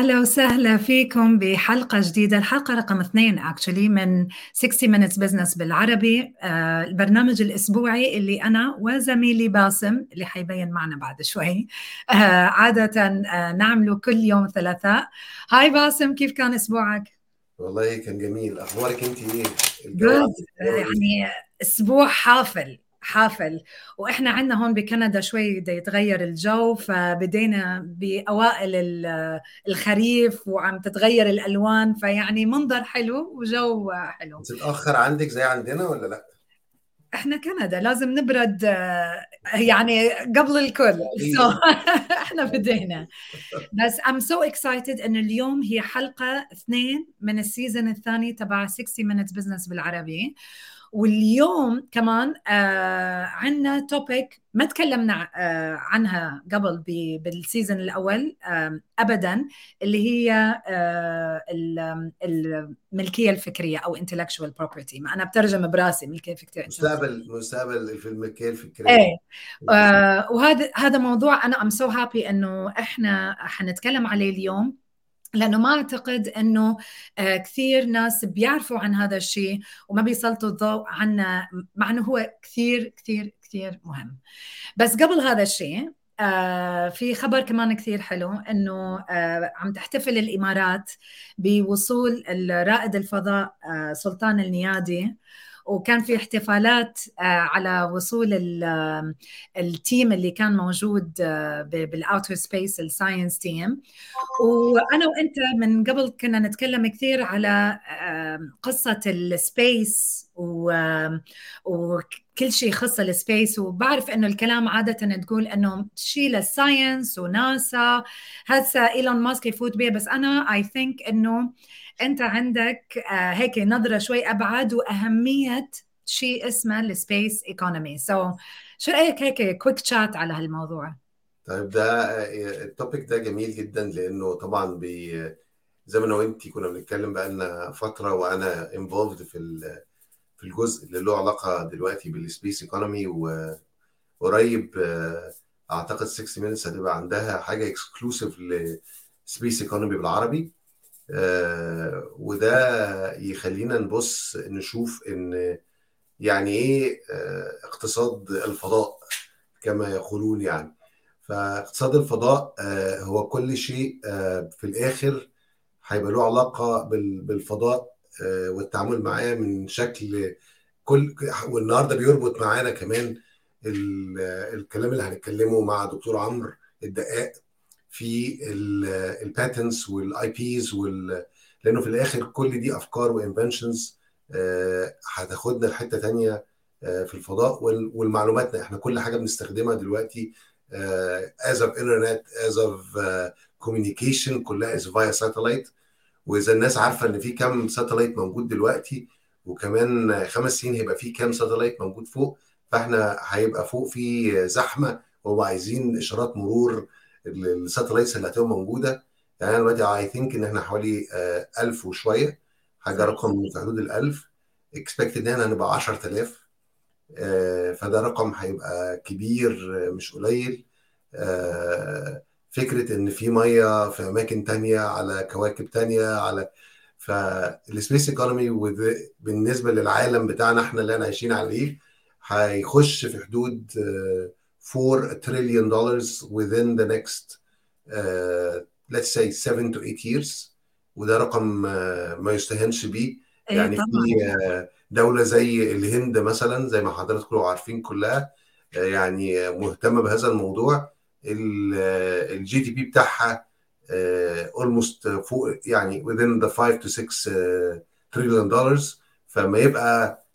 أهلا وسهلا فيكم بحلقة جديدة، الحلقة رقم 2 من 60 Minutes Business بالعربي، البرنامج الأسبوعي اللي أنا وزميلي باسم اللي حيبين معنا بعد شوي عادة نعمله كل يوم ثلاثاء. هاي باسم، كيف كان أسبوعك؟ والله كان جميل، أخبارك أنت إيه؟ يعني أسبوع حافل وإحنا عندنا هون بكندا شوي بدأ يتغير الجو، فبدينا بأوائل الخريف وعم تتغير الألوان، فيعني منظر حلو وجو حلو. تتأخر عندك زي عندنا ولا لا؟ إحنا كندا لازم نبرد يعني قبل الكل إحنا بدينا، بس I'm so excited إن اليوم هي حلقة 2 من السيزن الثاني تبع 60 Minutes Business بالعربي، واليوم كمان عنا توبيك ما تكلمنا عنها قبل بالسيزن الأول أبداً، اللي هي الملكية الفكرية أو intellectual property. ما أنا بترجم براسي ملكية فكرية، مستقبل في الملكية الفكرية. إيه، وهذا موضوع أنا I'm so happy إنه إحنا حنتكلم عليه اليوم، لأنه ما أعتقد أنه كثير ناس بيعرفوا عن هذا الشيء وما بيسلطوا الضوء عنه، مع أنه هو كثير كثير كثير مهم. بس قبل هذا الشيء في خبر كمان كثير حلو، أنه عم تحتفل الإمارات بوصول الرائد الفضاء سلطان النيادي، وكان في احتفالات على وصول التيم اللي كان موجود بالأوتر سبيس، الساينس تيم. وأنا وأنت من قبل كنا نتكلم كثير على قصة السبيس وكل شيء يخص السبيس، وبعرف أنه الكلام عادة تقول أنه شيء للساينس وناسا، هسا إيلون ماسك يفوت بيه، بس أنا I think أنه أنت عندك هيك نظرة شوي أبعد وأهمية شيء اسمه السبيس إيكونومي. شو رأيك هيك كويك شات على هالموضوع؟ طيب، ده التوبيك ده جميل جدا، لأنه طبعا زي ما أنا وأنت كنا بنتكلم بقالنا فترة، وأنا involved في الجزء اللي له علاقة دلوقتي بالسبيس إيكونومي، وقريب أعتقد 60 مينتس هتبقى عندها حاجة إكسكلوسيف لسبيس إيكونومي بالعربي، وده يخلينا نبص نشوف إن يعني إيه اقتصاد الفضاء كما يقولون. يعني فاقتصاد الفضاء هو كل شيء في الآخر هيبقى له علاقة بالفضاء والتعامل معاه من شكل كل. والنهارده بيربط معانا كمان الكلام اللي هنتكلمه مع دكتور عمرو الدقاق في الباتنتس والاي بيز، لانه في الاخر كل دي افكار وانفنشنز هتاخدنا لحته تانية في الفضاء. والمعلوماتنا احنا كل حاجه بنستخدمها دلوقتي از اوف انترنت، از اوف كوميونيكيشن، كلها از فايا ساتلايت. واذا الناس عارفه ان في كام ساتلايت موجود دلوقتي، وكمان 5 سنين هيبقى في كام ساتلايت موجود فوق، فاحنا هيبقى فوق في زحمه وعايزين اشارات مرور الساتلايتس اللي هتبقى موجوده. يعني انا دلوقتي اي ثينك ان احنا حوالي 1000 وشويه، حاجه رقم في حدود 1000، اكسبكت ان احنا هنبقى 10000، فده رقم هيبقى كبير مش قليل. فكره ان في ميه في اماكن تانية على كواكب تانية على فالسبيس ايكونومي بالنسبه للعالم بتاعنا احنا اللي احنا عايشين عليه هيخش في حدود $4 trillion within the next let's say 7 to 8 years، وده رقم ما يستهانش بيه. يعني في دولة زي الهند مثلا، زي ما حضراتكم عارفين كلها يعني مهتمة بهذا الموضوع، الجي دي بي بتاعها almost فوق يعني within the 5 to 6 trillion dollars، فما يبقى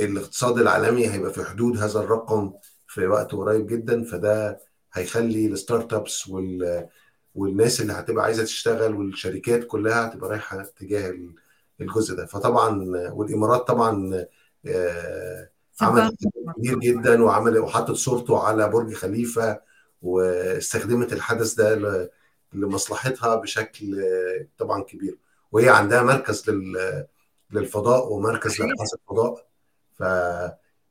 الاقتصاد العالمي هيبقى في حدود هذا الرقم في وقت قريب جدا. فده هيخلي الستارت ابس والناس اللي هتبقى عايزه تشتغل والشركات كلها هتبقى رايحه اتجاه الجزء ده. فطبعا والامارات طبعا عملت كتير جدا، وحطت صورته على برج خليفه، واستخدمت الحدث ده لمصلحتها بشكل طبعا كبير، وهي عندها مركز للفضاء ومركز لبحوث الفضاء. ف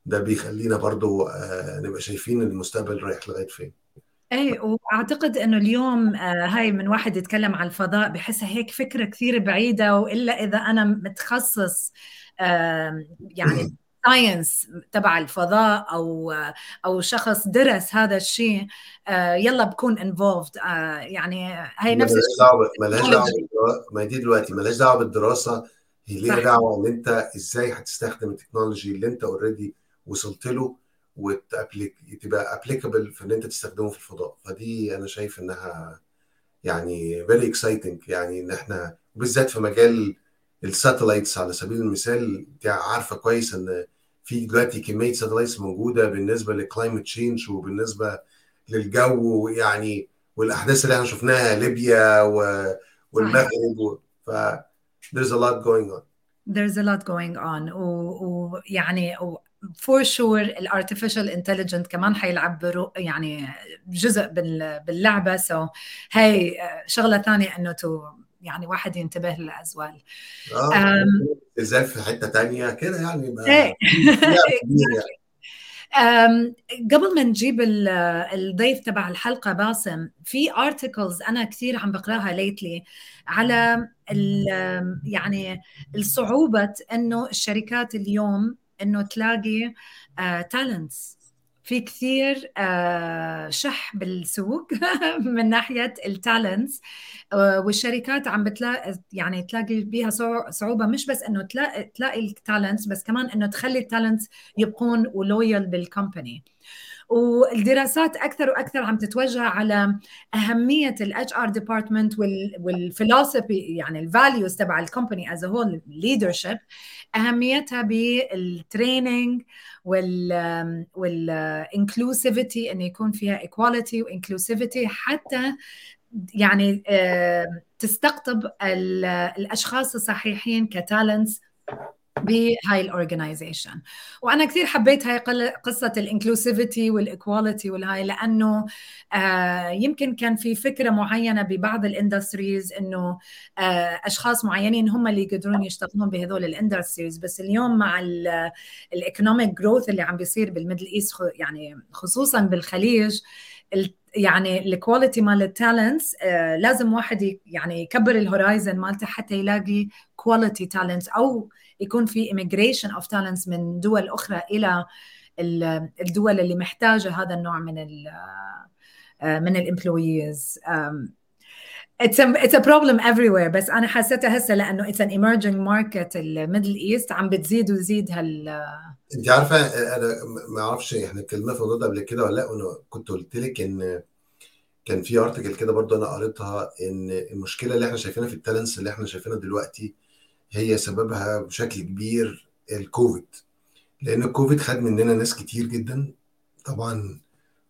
ده بيخلينا برضو نبقى شايفين المستقبل رايح لغاية فين. اي، واعتقد انه اليوم هاي من واحد يتكلم عن الفضاء بحسها هيك فكره كثير بعيده، والا اذا انا متخصص يعني ساينس تبع الفضاء او شخص درس هذا الشيء، يلا بكون انفولفد. يعني هاي نفس الشيء ما دي دلوقتي مالهاش دعوه بالدراسه، هي ليها دعوه ان انت ازاي هتستخدم التكنولوجي اللي انت اوريدي وصلت له وتبقى applicable في اللي انت تستخدمه في الفضاء. فدي انا شايف انها يعني very exciting، يعني ان احنا بالذات في مجال الساتلايتس على سبيل المثال، عارفه كويس ان في دلوقتي كميه ساتلايتس موجوده بالنسبه للكلايمت تشينج وبالنسبه للجو، يعني والاحداث اللي احنا شفناها ليبيا والمغرب ف there's a lot going on ويعني for sure الارتفيشال انتليجنت كمان حيلعب يعني جزء باللعبه. سو هاي شغله ثانيه انه يعني واحد ينتبه للازوال ازاي في حته تانية كده يعني قبل ما نجيب الضيف تبع الحلقه باسم، في ارتكلز انا كثير عم بقراها ليتلي على يعني الصعوبه انه الشركات اليوم انه تلاقي تالنتس. في كثير شح بالسوق من ناحيه التالنتس، والشركات عم بتلاقي يعني تلاقي بيها صعوبه، مش بس انه تلاقي التالنتس، بس كمان انه تخلي التالنتس يبقون ولويال بالكمباني. والدراسات اكثر واكثر عم تتوجه على اهميه الاتش ار ديبارتمنت والفلسفي، يعني الفاليوز تبع الكومباني از هول ليدرشيب، اهميتها بالتريننج والانكلوسيفيتي، ان يكون فيها ايكواليتي وانكلوسيفيتي حتى يعني تستقطب الاشخاص الصحيحين كتالنتس بهاي الاورجنايزيشن. وانا كثير حبيت هاي قصه الانكلوسيفيتي والايكواليتي والهاي، لانه يمكن كان في فكره معينه ببعض الاندستريز انه اشخاص معينين هم اللي يقدرون يشتغلون بهذول الاندستريز، بس اليوم مع الايكونوميك جروث اللي عم بيصير بالميدل ايست، يعني خصوصا بالخليج، يعني الكواليتي مال التالنتس لازم واحد يعني يكبر الهورايزن مالته حتى يلاقي كواليتي تالنتس، او يكون في immigration of talents من دول أخرى إلى الدول اللي محتاجة هذا النوع من الemployees. It's a problem everywhere، بس أنا حسيتها هسه لأنه it's an emerging market الميدل إيست عم بتزيد وزيد أنت عارفة أنا ما أعرفش إحنا اتكلمنا في الموضوع قبل كده ولا لأ، أنا كنت قلت لك إن كان في article كده برضو أنا قريتها إن المشكلة اللي إحنا شايفينها في التالنتس اللي إحنا شايفينها دلوقتي هي سببها بشكل كبير الكوفيد، لأن الكوفيد خد مننا ناس كتير جدا طبعا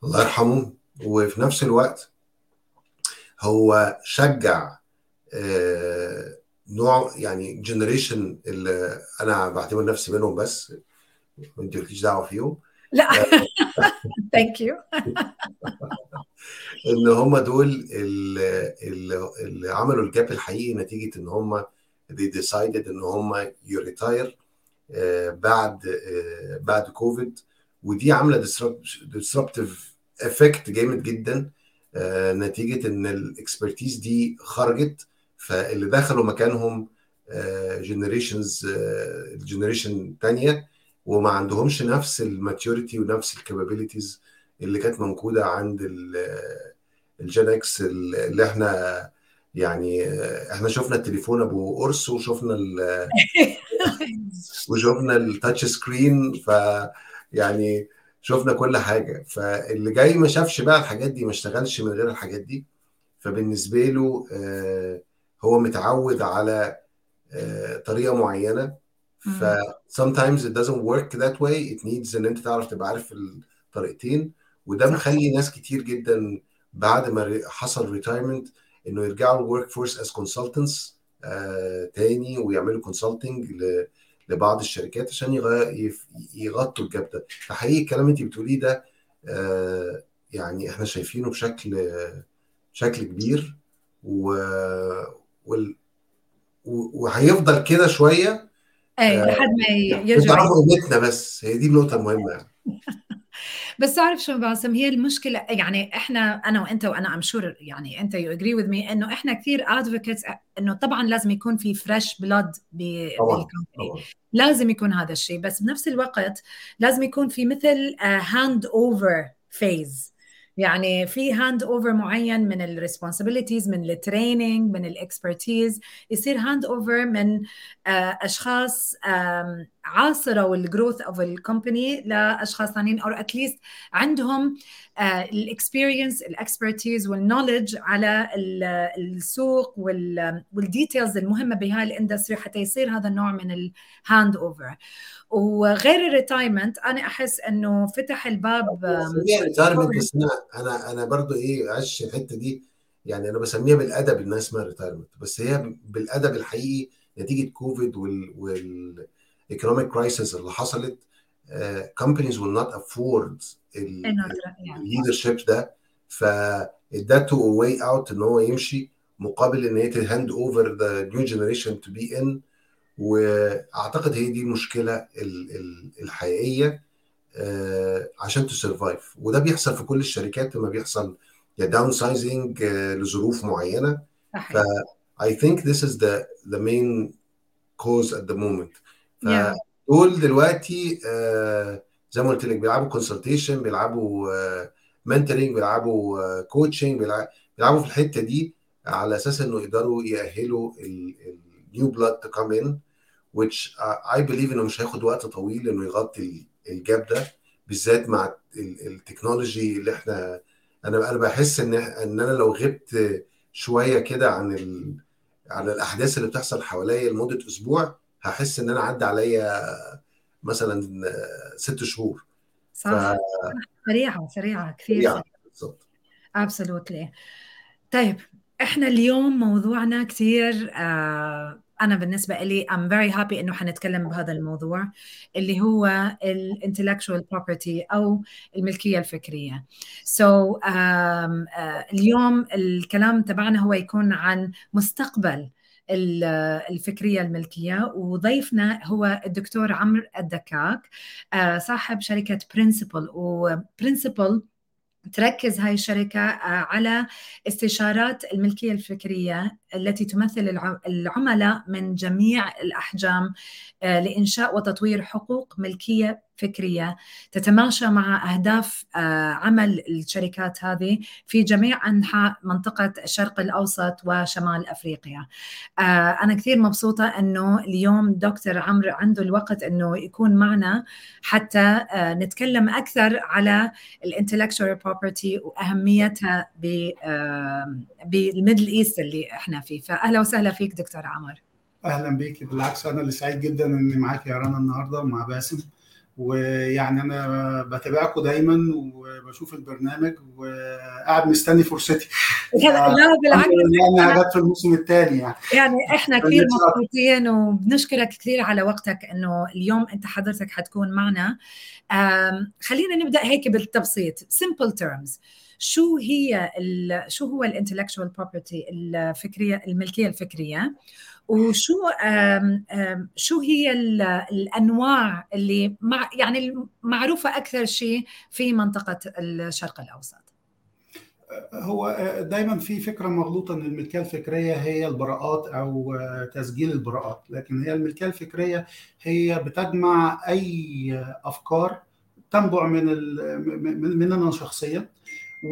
الله يرحمه، وفي نفس الوقت هو شجع نوع يعني جينيريشن اللي أنا بعتبر نفسي منهم، بس أنت مالكيش دعوة فيهم لا thank you إن هم دول اللي عملوا الجاب الحقيقي نتيجة إن هم they decided ان هم يريتاير بعد كوفيد، ودي عامله disruptive effect جامد جدا نتيجه ان الاكسبرتيز دي خرجت، فاللي دخلوا مكانهم generations generation تانية وما عندهمش نفس الماتيوريتي ونفس الكابابيلتيز اللي كانت موجوده عند الجينكس اللي احنا يعني احنا شفنا التليفون ابو قرص وشفنا وشفنا التاتش سكرين، ف يعني شفنا كل حاجه، فاللي جاي ما شافش بقى الحاجات دي، ما اشتغلش من غير الحاجات دي، فبالنسبه له هو متعود على طريقه معينه، ف sometimes it doesn't work that way، it needs ان انت تعرف تبقى عارف الطريقتين، وده مخلي ناس كتير جدا بعد ما حصل ريتايرمنت انه يرجعوا الورك فورس از كونسلتنتس تاني ويعملوا كونسلتنج لبعض الشركات عشان يغطوا الجاب ده. فحقيقي الكلام انت بتقوليه ده يعني احنا شايفينه بشكل كبير وهيفضل كده شويه لحد ما يرجع. بس هي دي النقطه المهمه بس أعرف شو باسم هي المشكلة. يعني إحنا أنا وأنت وأنا أمشور يعني أنت you agree with me إنه إحنا كثير advocates إنه طبعاً لازم يكون في fresh blood بالكومباني، لازم يكون هذا الشيء، بس بنفس الوقت لازم يكون في مثل hand over phase، يعني في هاند اوفر معين من الريسبونسابيلتيز، من التريننج، من الاكسبرتيز، يصير هاند اوفر من اشخاص عاصروا الجروث اوف الكومباني لاشخاص ثانيين او اتليست عندهم الاكسبيرينس الاكسبرتيز والنوليدج على السوق والديتيلز المهمه بهاي الاندستري حتى يصير هذا النوع من الهاند اوفر. وغير الريتايرمنت انا احس انه فتح الباب ريتايرمنت، بس انا برضو ايه عايش الحته دي، يعني انا بسميها بالادب الناس اسمها ريتايرمنت، بس هي بالادب الحقيقي نتيجه كوفيد والايكونوميك كرايسيس اللي حصلت. companies will not afford leadership ده، فادته way out ان هو يمشي مقابل ان هي تهاند اوفر ذا نيو جنريشن تو بي ان. واعتقد هي دي المشكله الحقيقيه عشان تسرفايف، وده بيحصل في كل الشركات لما بيحصل داون سايزنج لظروف معينه. ف I think this is the main cause at the moment. دول دلوقتي زي ما قلت لك بيلعبوا كونسلتيشن، بيلعبوا منتورنج، بيلعبوا كوتشنج، بيلعبوا في الحته دي على اساس انه يقدروا ياهلوا النيو بلاد تو كام ان، which I believe انه مش هياخد وقت طويل انه يغطي الجاب ده، بالذات مع التكنولوجي اللي احنا انا بحس ان انا لو غبت شويه كده عن على الاحداث اللي بتحصل حواليا لمده اسبوع هحس ان انا عدى عليا مثلا 6 شهور. صح، سريعه كثير. بالضبط، ابسولوتلي. طيب احنا اليوم موضوعنا كثير أنا بالنسبة لي I'm very happy إنه حنتكلم بهذا الموضوع اللي هو ال intellectual property أو الملكية الفكرية. اليوم الكلام تبعنا هو يكون عن مستقبل الفكرية الملكية، وضيفنا هو الدكتور عمرو الدقاق صاحب شركة principle. و principle تركز هاي الشركة على استشارات الملكية الفكرية التي تمثل العملاء من جميع الأحجام لإنشاء وتطوير حقوق ملكية فكرية تتماشى مع أهداف عمل الشركات هذه في جميع أنحاء منطقة الشرق الأوسط وشمال أفريقيا. أنا كثير مبسوطة أنه اليوم دكتور عمرو عنده الوقت أنه يكون معنا حتى نتكلم أكثر على الانتلكتشوال بروبرتي وأهميتها بالميدل إيست اللي إحنا فيه. فأهلا وسهلا فيك دكتور عمرو. أهلا بيك. بالعكس أنا اللي سعيد جدا أني معك يا رنا النهاردة مع باسم، ويعني أنا بتابعكم دايما وبشوف البرنامج وقاعد مستني فرصتي. لا بالعكس، أنا قاعد في الموسم الثاني يعني إحنا كثير مبسوطين وبنشكرك كثير على وقتك إنه اليوم أنت حضرتك حتكون معنا. خلينا نبدأ هيك بالتبسيط simple terms. شو هو الانتلكتشوال بروبرتي الفكرية، الملكية الفكرية، وشو شو هي الأنواع اللي يعني معروفة أكثر شيء في منطقة الشرق الأوسط؟ هو دايما في فكرة مغلوطة أن الملكية الفكرية هي البراءات أو تسجيل البراءات، لكن هي الملكية الفكرية هي بتجمع أي أفكار تنبع مننا شخصيا،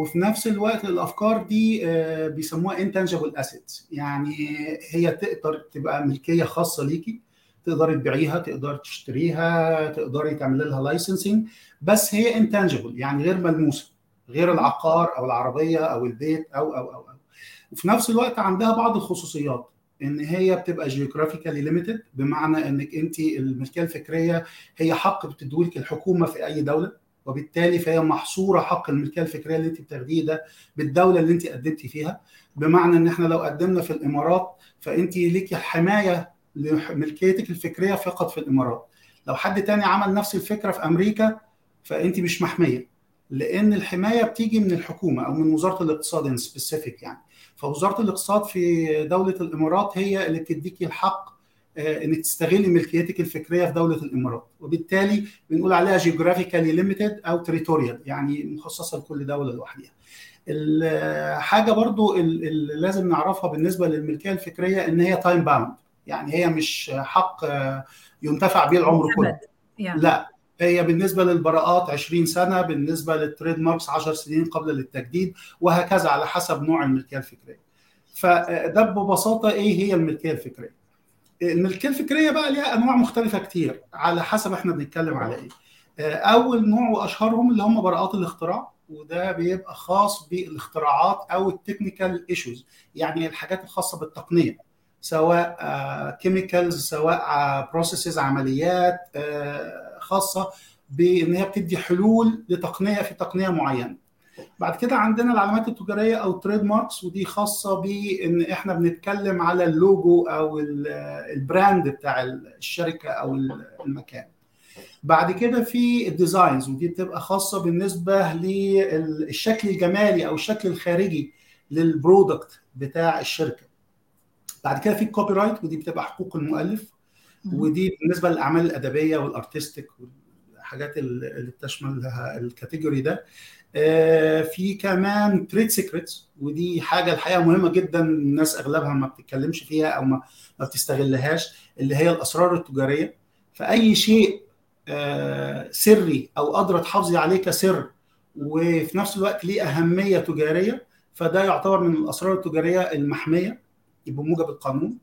وفي نفس الوقت الأفكار دي بيسموها intangible assets، يعني هي تقدر تبقى ملكية خاصة ليكي، تقدر تبيعيها، تقدر تشتريها، تقدر تعمل لها licensing، بس هي intangible يعني غير ملموسة، غير العقار أو العربية أو البيت أو. وفي نفس الوقت عندها بعض الخصوصيات إن هي بتبقى geographically limited، بمعنى إنك أنت الملكية الفكرية هي حق بتدولك الحكومة في أي دولة، وبالتالي فهي محصورة حق الملكية الفكرية اللي انت بتاخديه ده بالدولة اللي انت قدمتي فيها، بمعنى ان احنا لو قدمنا في الامارات فانت ليكي حماية لملكيتك الفكرية فقط في الامارات، لو حد تاني عمل نفس الفكرة في امريكا فانت مش محمية، لان الحماية بتيجي من الحكومة او من وزارة الاقتصاد ان سبيسيفيك يعني. فوزارة الاقتصاد في دولة الامارات هي اللي بتديكي الحق انك تستغلي ملكيتك الفكريه في دوله الامارات، وبالتالي بنقول عليها جيوغرافيكالي ليميتد او تريتوريال، يعني مخصصه لكل دوله لوحدها. الحاجه برضو اللي لازم نعرفها بالنسبه للملكيه الفكريه ان هي تايم باوند، يعني هي مش حق ينتفع به العمر كله، لا هي بالنسبه للبراءات 20 سنه، بالنسبه للتريد ماركس 10 سنين قبل التجديد، وهكذا على حسب نوع الملكيه الفكريه. فده ببساطه ايه هي الملكيه الفكريه. الملكيه الفكريه بقى ليها انواع مختلفه كتير على حسب احنا بنتكلم على ايه. اول نوع واشهرهم اللي هم براءات الاختراع، وده بيبقى خاص بالاختراعات او التكنيكال ايشوز، يعني الحاجات الخاصه بالتقنيه، سواء كيميكالز سواء بروسيسز عمليات خاصه بان هي بتدي حلول لتقنيه في تقنيه معينه. بعد كده عندنا العلامات التجاريه او تريد ماركس، ودي خاصه بان احنا بنتكلم على اللوجو او البراند بتاع الشركه او المكان. بعد كده في الديزاينز، ودي بتبقى خاصه بالنسبه للشكل الجمالي او الشكل الخارجي للبرودكت بتاع الشركه. بعد كده في الكوبي رايت، ودي بتبقى حقوق المؤلف، ودي بالنسبه للاعمال الادبيه والارتستيك والحاجات اللي بتشمل الكاتيجوري ده. في كمان تريد سيكريتس، ودي حاجه الحقيقه مهمه جدا الناس اغلبها ما بتتكلمش فيها او ما بتستغلهاش، اللي هي الاسرار التجاريه. فاي شيء سري او قادره تحافظي عليه كسر وفي نفس الوقت ليه اهميه تجاريه، فده يعتبر من الاسرار التجاريه المحميه بموجب القانون.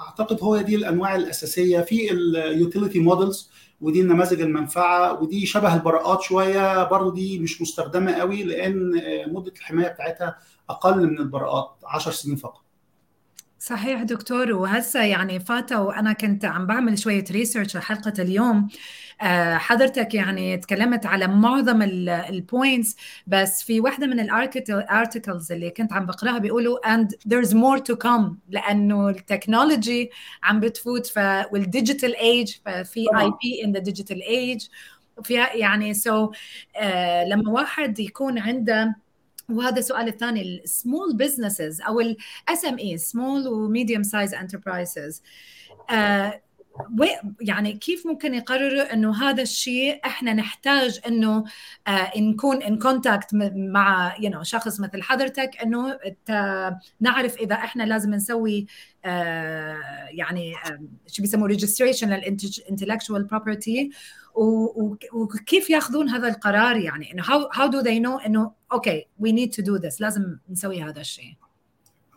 اعتقد هو دي الانواع الاساسيه. في اليوتيليتي مودلز، ودي النماذج المنفعه، ودي شبه البراءات شويه برضه، دي مش مستخدمه قوي لان مده الحمايه بتاعتها اقل من البراءات 10 سنين فقط. صحيح دكتور. وهسه يعني فاته وانا كنت عم بعمل شويه ريسيرش لحلقه اليوم، حضرتك يعني تكلمت على معظم البوينتس، بس في واحده من الارتكلز اللي كنت عم بقراها بيقولوا and there's more to come، لانه التكنولوجي عم بتفوت والديجيتال ايج، ففي IP in the digital age فيها يعني لما واحد يكون عنده، وهذا السؤال الثاني، السمول بزنسز او الSME سمول وميديوم سايز انتربرايزز، يعني كيف ممكن يقرروا انه هذا الشيء احنا نحتاج انه نكون ان كونتاكت مع شخص مثل حضرتك، انه نعرف اذا احنا لازم نسوي شو بيسموه ريجستريشن للانتلكتشوال بروبرتي، وكيف ياخذون هذا القرار، يعني انه هاو دو ذي نو انه اوكي وي نيد تو دو ذس، لازم نسوي هذا الشيء.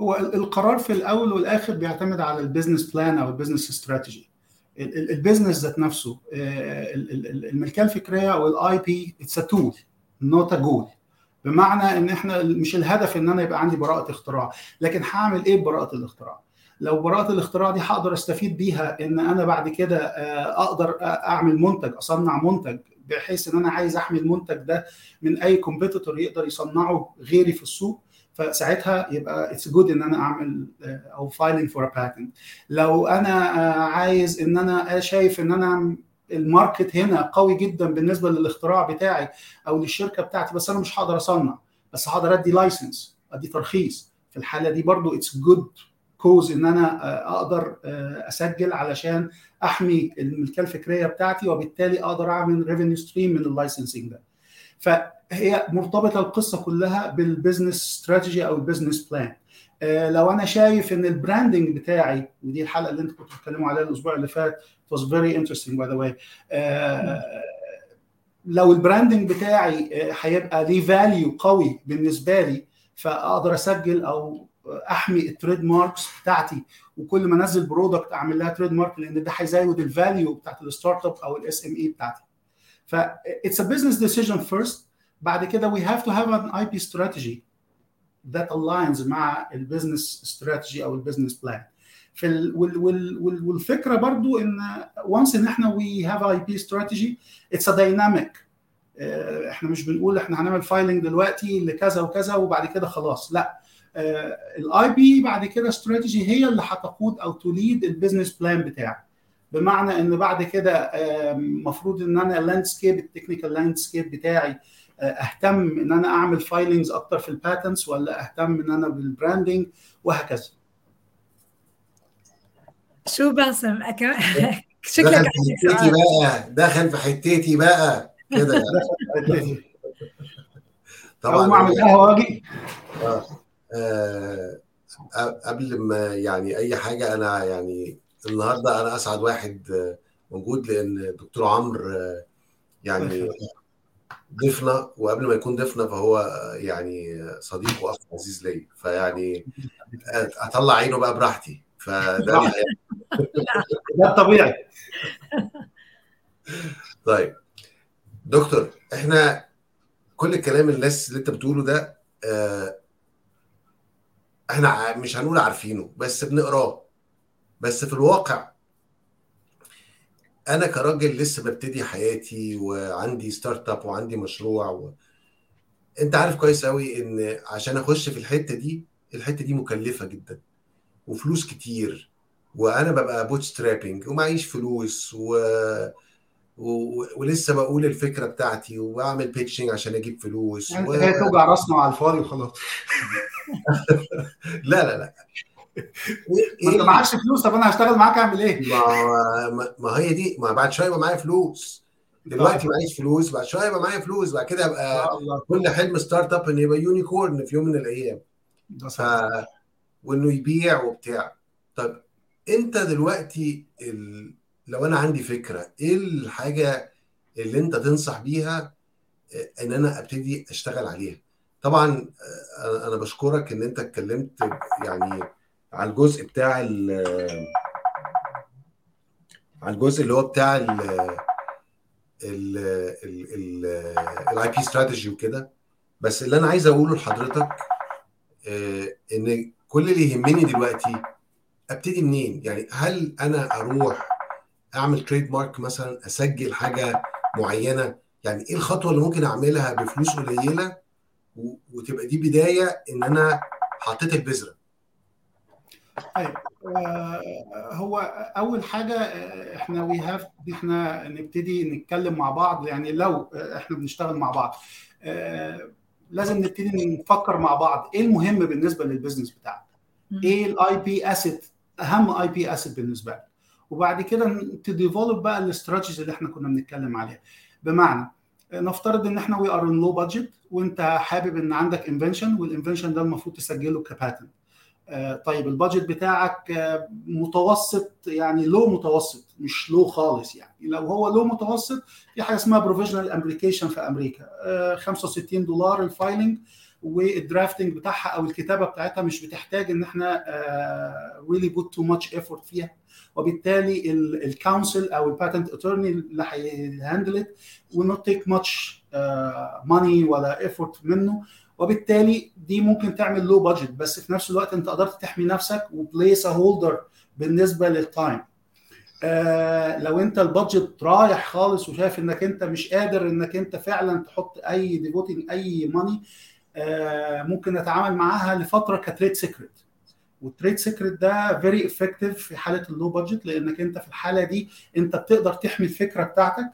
هو القرار في الاول والاخر بيعتمد على البيزنس بلان او البيزنس استراتيجي، البيزنس ذات نفسه. الملكيه الفكريه او الIP اتس ا تول نوت ا جول، بمعنى ان احنا مش الهدف ان انا يبقى عندي براءه اختراع، لكن هعمل ايه براءه الاختراع. لو براءه الاختراع دي هقدر استفيد بيها ان انا بعد كده اقدر اعمل منتج، اصنع منتج، بحيث ان انا عايز احمي المنتج ده من اي كومبيتيتور يقدر يصنعه غيري في السوق، فساعتها يبقى it's good ان انا اعمل او filing for a patent. لو انا عايز ان انا شايف ان انا الماركت هنا قوي جدا بالنسبه للاختراع بتاعي او للشركه بتاعتي، بس انا مش هقدر اصنع، بس هقدر ادي لايسنس، ادي ترخيص، في الحاله دي برضو it's good cause ان انا اقدر اسجل علشان احمي الملكيه الفكريه بتاعتي، وبالتالي اقدر اعمل ريفينيو ستريم من اللايسنسنج ده. فهي مرتبطه القصه كلها بالبيزنس استراتيجي او البيزنس بلان. لو انا شايف ان البراندنج بتاعي، ودي الحلقه اللي انت كنت بتتكلموا عليها الاسبوع اللي فات was very interesting by the way، لو البراندنج بتاعي هيبقى ليه فاليو قوي بالنسبه لي، فاقدر اسجل او احمي التريد ماركس بتاعتي، وكل ما انزل برودكت اعمل لها تريد مارك، لان ده هيزود الفاليو بتاعت الستارت اب او الSME بتاعتي. ف it's a business decision first. بعد كده we have to have an IP strategy that aligns مع البيزنس استراتيجي او البيزنس بلان. والفكره برضو ان once ان احنا we have IP strategy it's a dynamic. احنا مش بنقول احنا هنعمل فايلنج دلوقتي لكذا وكذا وبعد كده خلاص، لا، الIP بعد كده استراتيجي هي اللي هتقود او توليد البيزنس بلان بتاعك. بمعنى ان بعد كده مفروض ان انا اللاندسكيب، التكنيكال لاندسكيب بتاعي، اهتم ان انا اعمل فايلينجز اكتر في الباتنتس، ولا اهتم ان انا بالبراندنج، وهكذا. شو باسم شكلك داخل في حتتي بقى كده طبعا ما عملت قهوه اجي قبل ما يعني اي حاجه. انا يعني النهارده انا اسعد واحد موجود لان الدكتور عمرو يعني ضيفنا، وقبل ما يكون ضيفنا فهو يعني صديق واخ عزيز لي، فيعني اطلع عينه بقى براحتي، فده ده الطبيعي. طيب دكتور، احنا كل الكلام الناس اللي انت بتقوله ده احنا مش هنقول عارفينه بس بنقراه، بس في الواقع انا كراجل لسه ببتدي حياتي وعندي ستارت اب وعندي مشروع انت عارف كويس قوي ان عشان اخش في الحته دي مكلفه جدا وفلوس كتير، وانا ببقى بوت سترابنج ومعيش فلوس ولسه بقول الفكره بتاعتي وبعمل بيتشنج عشان اجيب فلوس انت جاي توجع راسنا على الفاضي وخلاص. لا لا لا ما انت معكش فلوس، طب انا هشتغل معاك اعمل ايه؟ ما هي دي، ما بعد شويه يبقى معايا فلوس، دلوقتي معيش فلوس، بعد شويه يبقى معايا فلوس، بعد كده ابقى كل حلم ستارت اب ان يبقى يونيكورن في يوم من الايام وانه يبيع وبتاع. طب انت دلوقتي لو انا عندي فكره، ايه الحاجه اللي انت تنصح بيها ان انا ابتدي اشتغل عليها؟ طبعا انا بشكرك ان انت اتكلمت يعني على الجزء بتاع اللي هو بتاع الاي بي استراتيجي وكده، بس اللي انا عايز اقوله لحضرتك ان كل اللي يهمني دلوقتي ابتدي منين. يعني هل انا اروح اعمل تريد مارك مثلا، اسجل حاجه معينه، يعني ايه الخطوه اللي ممكن اعملها بفلوس قليله وتبقى دي بدايه ان انا حطيت البذره؟ طيب هو اول حاجه احنا احنا نبتدي نتكلم مع بعض، يعني لو احنا بنشتغل مع بعض لازم نبتدي نفكر مع بعض ايه المهم بالنسبه للبيزنس بتاعك، ايه الاي بي اسيت، اهم اي بي اسيت بالنسبه لك، وبعد كده تديفولب بقى الاستراتيجي اللي احنا كنا بنتكلم عليها. بمعنى نفترض ان احنا وي ار ان لو بادجت، وانت حابب ان عندك انفنشن، والانفنشن ده المفروض تسجله كباتنت. طيب البادجت بتاعك متوسط، يعني لو متوسط مش لو خالص، يعني لو هو لو متوسط في حاجه اسمها بروفيشنال ابلكيشن في امريكا $65 الفايلنج، والدرافتنج بتاعها او الكتابه بتاعتها مش بتحتاج ان احنا really put too much effort فيها، وبالتالي الكونسل او الباتنت اتورني اللي هيهاندلت will not take much money ولا effort منه، وبالتالي دي ممكن تعمل لو بادجت، بس في نفس الوقت انت قدرت تحمي نفسك وبلايس هولدر بالنسبه للتايم. لو انت البادجت رايح خالص وشايف انك انت مش قادر انك انت فعلا تحط اي ديفوتنج اي ماني، ممكن نتعامل معاها لفتره كتريد سيكريت، والتريد سيكريت ده فيري افكتيف في حاله اللو بادجت، لانك انت في الحاله دي انت بتقدر تحمي الفكره بتاعتك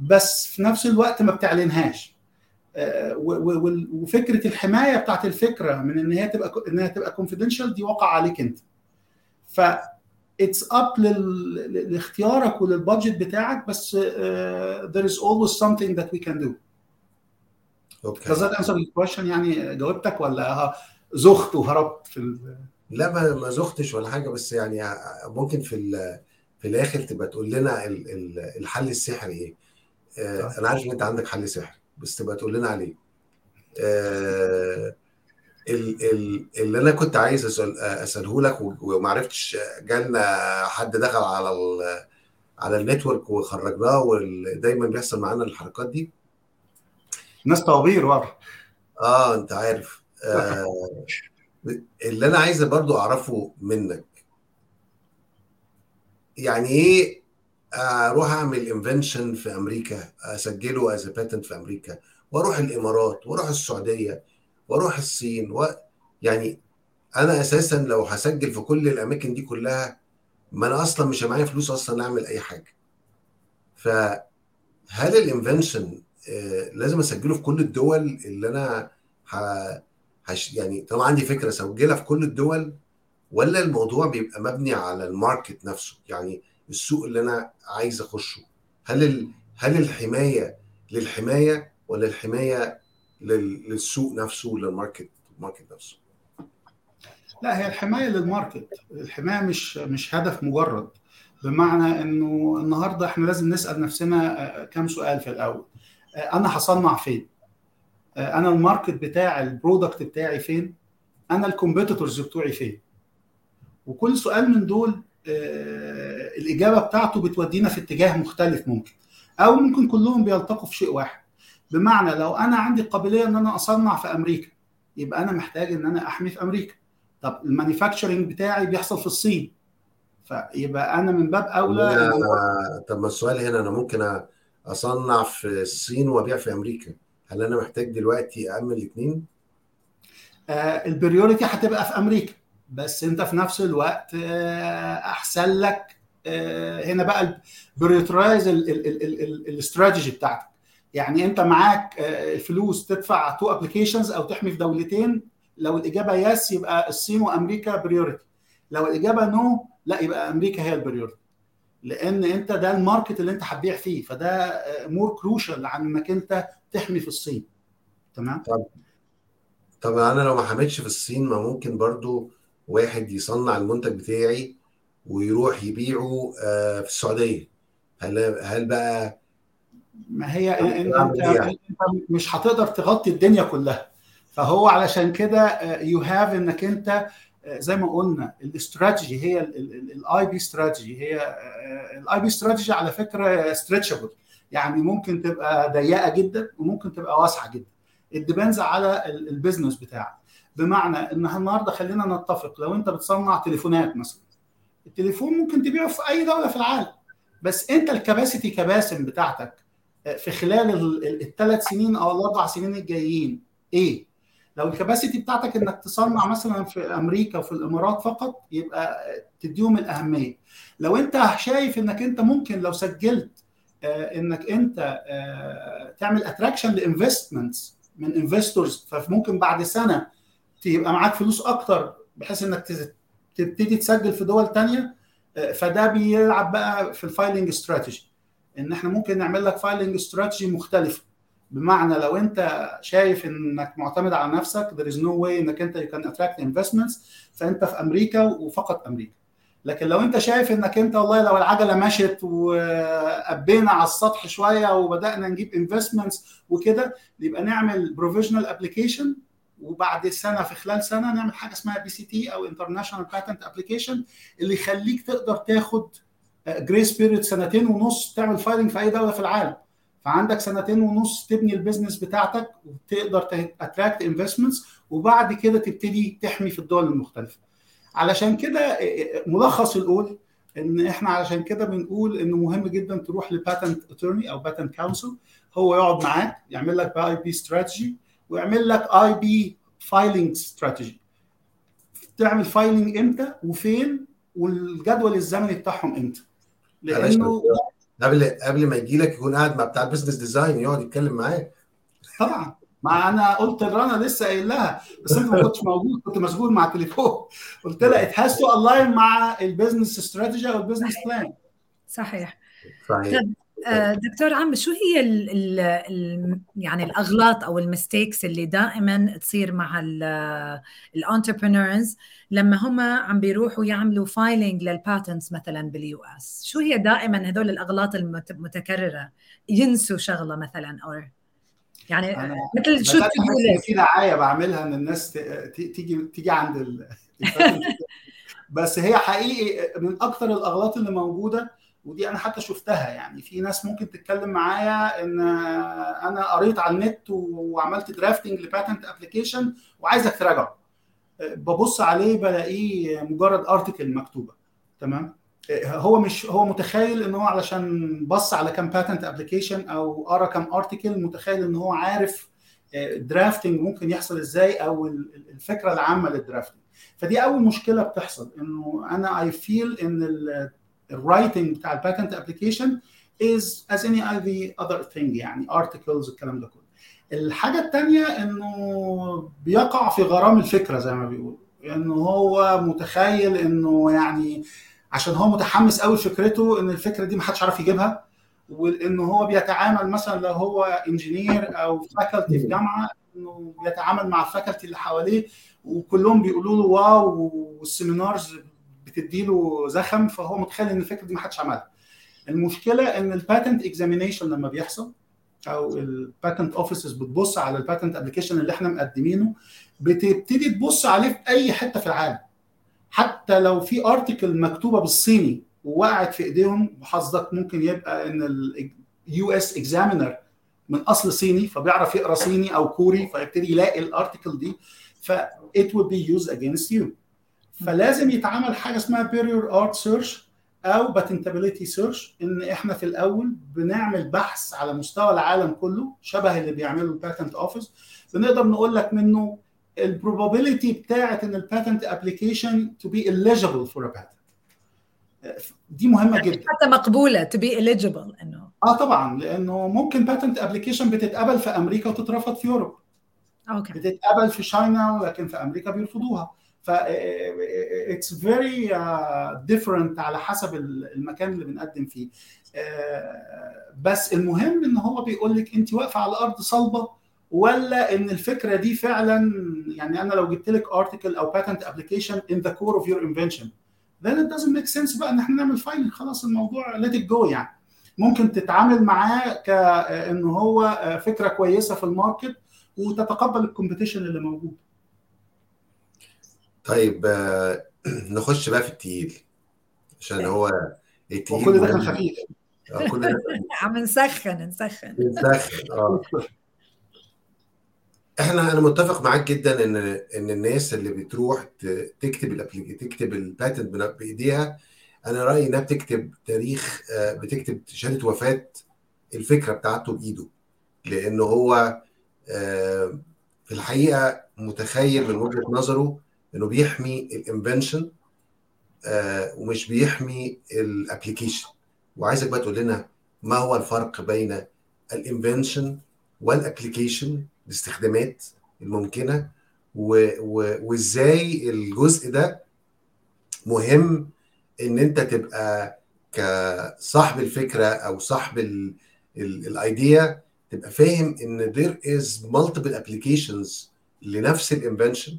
بس في نفس الوقت ما بتعلنهاش. وفكره الحمايه بتاعت الفكره من ان هي تبقى كونفيدنشال دي وقع عليك انت، ف اتس اب لاختيارك وللبادجت بتاعك، بس there is always something that we can do. اوكي does that answer the question؟ يعني جاوبتك ولا زخت وهربت في لا ما زختش ولا حاجه، بس يعني ممكن في الاخر تبقى تقول لنا الحل السحري ايه. انا عارف ان انت عندك حل سحري بس تبقى تقول لنا عليه. اللي انا كنت عايز اساله لك وما عرفتش، جالنا حد دخل على النتورك وخرجناه، ودايما بيحصل معانا الحركات دي، ناس طوابير واضح. انت عارف. اللي انا عايز برضو اعرفه منك يعني ايه اروح اعمل انفنشن في امريكا، اسجله از باتنت في امريكا، واروح الامارات، واروح السعوديه، واروح الصين، يعني انا اساسا لو هسجل في كل الاماكن دي كلها ما انا اصلا مش معايا فلوس اصلا اعمل اي حاجه. فهل الانفنشن لازم اسجله في كل الدول اللي انا يعني طبعا عندي فكره اسجلها في كل الدول، ولا الموضوع بيبقى مبني على الماركت نفسه؟ يعني السوق اللي أنا عايز أخشه، هل الحماية للحماية ولا الحماية للسوق نفسه للماركت نفسه؟ لا، هي الحماية للماركت. الحماية مش هدف مجرد، بمعنى أنه النهاردة إحنا لازم نسأل نفسنا كم سؤال في الأول. أنا هصنع فين؟ أنا الماركت بتاع البرودكت بتاعي فين؟ أنا الكومبيتيتورز بتوعي فين؟ وكل سؤال من دول الإجابة بتاعته بتودينا في اتجاه مختلف ممكن، أو ممكن كلهم بيلتقوا في شيء واحد. بمعنى لو أنا عندي القابلية أن أنا أصنع في أمريكا، يبقى أنا محتاج أن أنا أحمي في أمريكا. طب المانيفاكتشرينج بتاعي بيحصل في الصين، فيبقى أنا من باب أولى. طب السؤال هنا، أنا ممكن أصنع في الصين وأبيع في أمريكا، هل أنا محتاج دلوقتي أعمل الاثنين؟ البريوريتي هتبقى في أمريكا، بس أنت في نفس الوقت أحسن لك هنا بقى البريوريترايز الاستراتيجي بتاعتك. يعني أنت معاك فلوس تدفع 2 applications أو تحمي في دولتين. لو الإجابة يس يبقى الصين وأمريكا بريوريتي، لو الإجابة نو لا يبقى أمريكا هي البريوريتي، لأن أنت ده الماركت اللي أنت هتبيع فيه، فده مور كروشال عن إنك أنت تحمي في الصين. تمام. طب أنا لو ما حميتش في الصين، ما ممكن برضو واحد يصنع المنتج بتاعي ويروح يبيعه في السعودية؟ هل بقى ما هي أنت مش هتقدر تغطي الدنيا كلها، فهو علشان كده يهاف إنك أنت زي ما قلنا الاستراتيجي هي الاي بي استراتيجي. هي الاي بي استراتيجي على فكره ستريتشبل، يعني ممكن تبقى ضيقه جدا وممكن تبقى واسعه جدا، الديبينز على البيزنس بتاعك. بمعنى ان النهارده خلينا نتفق، لو انت بتصنع تليفونات مثلا، التليفون ممكن تبيعه في اي دوله في العالم، بس انت الكباسيتي كباسم بتاعتك في خلال 3 سنين او 4 سنين الجايين ايه؟ لو الكباسيتي بتاعتك انك تصنع مثلا في امريكا وفي الامارات فقط، يبقى تديهم الاهميه. لو انت شايف انك انت ممكن لو سجلت انك انت تعمل اتراكشن لانفستمنتس من انفستورز، فممكن بعد سنه تبقى معاك فلوس اكتر بحيث انك تبتدي تسجل في دول تانية، فده بيلعب بقى في الفايلنج استراتيجي، ان احنا ممكن نعمل لك فايلنج استراتيجي مختلفه. بمعنى لو انت شايف انك معتمد على نفسك there is no way انك انت you can attract investments، فانت في امريكا وفقط امريكا. لكن لو انت شايف انك انت والله لو العجله مشت وقبينا على السطح شويه وبدانا نجيب investments وكده، يبقى نعمل provisional application، وبعد سنه في خلال سنه نعمل حاجه اسمها PCT او international patent application، اللي يخليك تقدر تاخد grace period 2.5 سنين تعمل filing في اي دوله في العالم. فعندك 2.5 سنين تبني البيزنس بتاعتك وتقدر اتراكت انفستمنتس، وبعد كده تبتدي تحمي في الدول المختلفه. علشان كده ملخص القول ان احنا علشان كده بنقول انه مهم جدا تروح لباتنت اتورني او باتنت كونسل، هو يقعد معاك يعمل لك اي بي استراتيجي ويعمل لك اي بي فايلنج استراتيجي، تعمل فايلنج امتى وفين والجدول الزمني بتاعهم امتى، لانه قبل ما يجي لك يكون قاعد مع بتاع البيزنس ديزاين يقعد يتكلم معاه. طبعا، ما انا قلت لرانا لسه قايل لها، بس انت ما كنتش موجود، كنت مشغول مع التليفون. قلت لها اتحاسوا اونلاين مع البيزنس استراتيجي او البيزنس بلان. صحيح. دكتور عمرو، شو هي ال يعني الاغلاط او المستيكس اللي دائما تصير مع الانتربرينورز لما هم عم بيروحوا يعملوا فايلنج للباتنتس مثلا باليو اس؟ شو هي دائما هدول الاغلاط المتكرره؟ ينسوا شغله مثلا، او يعني مثل شو تقول في دعايه بعملها ان الناس تيجي عند بس هي حقيقي من اكثر الاغلاط اللي موجوده، ودي أنا حتى شفتها. يعني في ناس ممكن تتكلم معايا إن أنا قريت على النت وعملت درافتنج لباتنت أبليكيشن وعايزك تراجعه، ببص عليه بلاقيه مجرد أرتيكل مكتوبة. تمام، هو متخيل إن هو علشان بص على كم باتنت أبليكيشن أو قرأ كم أرتيكل، متخيل إن هو عارف الدرافتنج ممكن يحصل إزاي أو الفكرة العامة للدرافتنج. فدي أول مشكلة بتحصل، إنه أنا I feel إن الرايتنج بتاع الباتنت ابلكيشن از از اني اي اذر ثينج، يعني ارتكلز الكلام ده كله. الحاجه الثانيه انه بيقع في غرام الفكره زي ما بيقولوا، لأنه هو متخيل إنه يعني عشان هو متحمس قوي فكرته إن الفكرة دي محدش عارف يجيبها، وإنه هو بيتعامل مثلا لو هو انجينير أو فاكلتي في جامعة إنه بيتعامل مع الفاكلتي اللي حواليه وكلهم بيقولوا له واو والسيمينارز بتديله زخم، فهو متخيل إن الفكرة دي محدش عملها. المشكلة إن الباتنت إكزامينيشن لما بيحصل أو الباتنت أوفيسز بتبص على الباتنت أبليكيشن اللي إحنا مقدمينه بتبتدي تبص عليه في أي حتة في العالم، حتى لو في أرتيكل مكتوبة بالصيني ووقعت في إيديهم وحظك ممكن يبقى إن ال US Examiner من أصل صيني فبيعرف يقرأ صيني أو كوري فيبتدي يلاقي الأرتيكل دي ف it would be used against you. فلازم يتعامل حاجة اسمها Superior Art Search أو Patentability Search، إن إحنا في الأول بنعمل بحث على مستوى العالم كله شبه اللي بيعمله Patent Office، فنقدر نقول لك منه البروبابيليتي بتاعت ان الباتنت ابليكيشن تو بي إليجيبل فور ا باتنت. دي مهمه جدا، حتى مقبوله تو بي إليجيبل انه طبعا، لانه ممكن باتنت ابليكيشن بتتقبل في امريكا وتترفض في اوروبا، اوكي بتتقبل في شاينا ولكن في امريكا بيرفضوها، ف اتس فيري ديفرنت على حسب المكان اللي بنقدم فيه. بس المهم ان هو بيقول لك انت واقفه على ارض صلبه ولا ان الفكره دي فعلا، يعني انا لو جبت لك ارتكل او باتنت ابلكيشن ان ذا كور اوف يور انفنشن then it doesn't make sense بقى ان احنا نعمل فايل، خلاص الموضوع let it go. يعني ممكن تتعامل معاه كأن هو فكره كويسه في الماركت وتتقبل الكومبيتيشن اللي موجود. طيب نخش بقى في التقيل عشان هو التقيل كل ده خفيف، عم نسخن. انا متفق معاك جدا ان الناس اللي بتروح تكتب الباتنت بايديها، انا رايي انها بتكتب تاريخ، بتكتب شهاده وفاه الفكره بتاعته بايده، لانه هو في الحقيقه متخيل من وجهه نظره انه بيحمي الانفنشن ومش بيحمي الابليكيشن. وعايزك بقى تقول لنا ما هو الفرق بين الانفنشن والابليكيشن، الاستخدامات الممكنة، وازاي الجزء ده مهم ان انت تبقى كصاحب الفكرة او صاحب الايديا تبقى فاهم ان there is multiple applications لنفس الانفنشن،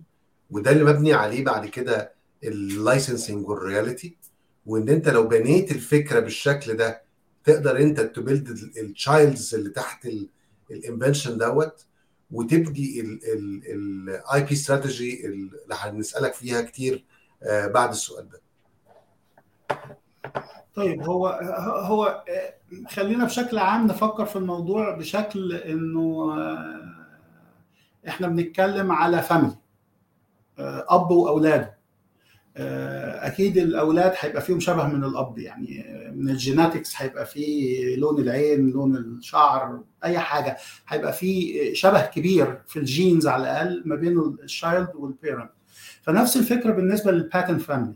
وده اللي مبني عليه بعد كده اللايسنسينج والرياليتي. وان انت لو بنيت الفكرة بالشكل ده تقدر انت تبلد التشايلدز اللي تحت الانفنشن دوت، وتبدي الاي بي استراتيجي اللي هنسالك فيها كتير بعد السؤال ده. طيب هو خلينا بشكل عام نفكر في الموضوع بشكل انه احنا بنتكلم على فاميلي، اب واولاده. اكيد الاولاد هيبقى فيهم شبه من الاب، يعني من الجيناتكس هيبقى فيه لون العين، لون الشعر، اي حاجه هيبقى فيه شبه كبير في الجينز على الاقل ما بين الشايلد والبيرنت. فنفس الفكره بالنسبه للباتنت فاميلي،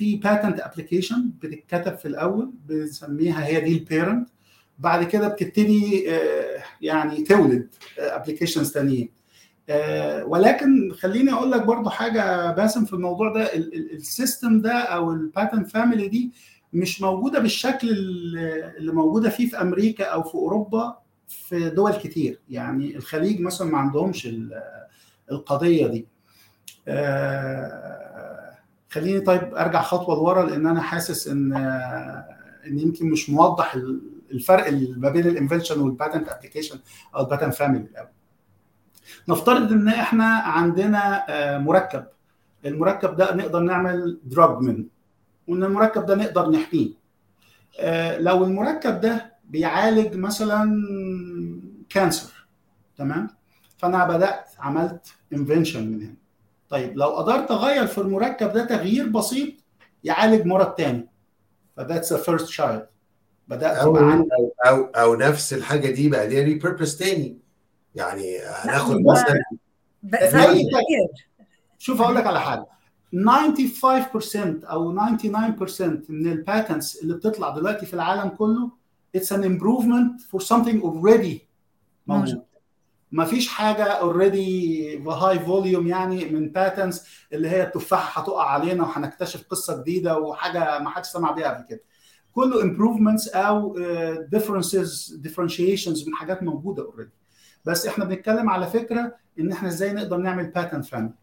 في باتنت ابلكيشن بتتكتب في الاول بنسميها هي دي البيرنت، بعد كده بتبتدي يعني تولد ابلكيشنز ثانيه. ولكن خليني اقول لك برضو حاجه باسم في الموضوع ده، السيستم ده او الباتنت فاميلي دي مش موجوده بالشكل اللي موجوده فيه في امريكا او في اوروبا في دول كتير. يعني الخليج مثلا ما عندهمش القضيه دي. خليني طيب ارجع خطوه لورا، لان انا حاسس ان يمكن مش موضح الفرق ما بين الانفنشن والباتنت ابلكيشن او الباتنت فاميلي. نفترض ان احنا عندنا مركب، المركب ده نقدر نعمل دراج منه، وان المركب ده نقدر نحميه. لو المركب ده بيعالج مثلا كانسر، تمام، فانا بدات عملت انفنشن من هنا. طيب لو قدرت اغير في المركب ده تغيير بسيط يعالج مرض تاني، فذاتس ذا فيرست شايلد، بدات او نفس الحاجه دي بقى ليها ريبيربس تاني. يعني هناخد مثلا شوف اقول لك على حاجه، 95% او 99% من الباتنتس اللي بتطلع دلوقتي في العالم كله it's an improvement for something already موجود. ما فيش حاجه اوريدي هاي فوليوم يعني من باتنس اللي هي التفاحه هتقع علينا وهنكتشف قصه جديده وحاجه ما حدش سمع بيها قبل كده. كله امبروفمنتس او ديفرنشيشنز من حاجات موجوده اوريدي. بس احنا بنتكلم على فكره ان احنا ازاي نقدر نعمل باترن فاميلي.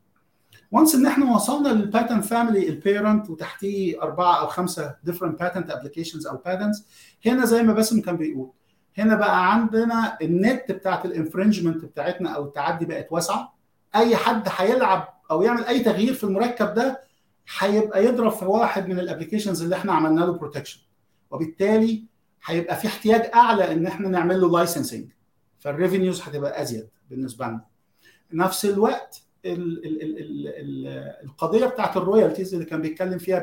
وانس ان احنا وصلنا للباترن فاميلي البيرنت وتحتيه 4 أو 5 ديفرنت باتنت ابلكيشنز او باتنتس، هنا زي ما باسم كان بيقول هنا بقى عندنا النت بتاعت الانفرنجمنت بتاعتنا او التعدي بقت واسعه. اي حد هيلعب او يعمل اي تغيير في المركب ده هيبقى يضرب في واحد من الابلكيشنز اللي احنا عملنا له بروتكشن، وبالتالي هيبقى في احتياج اعلى ان احنا نعمل له لايسنسنج، فالريفينيوز هتبقى ازيد بالنسبه لنا. نفس الوقت القضيه بتاعت الرويالتيز اللي كان بيتكلم فيها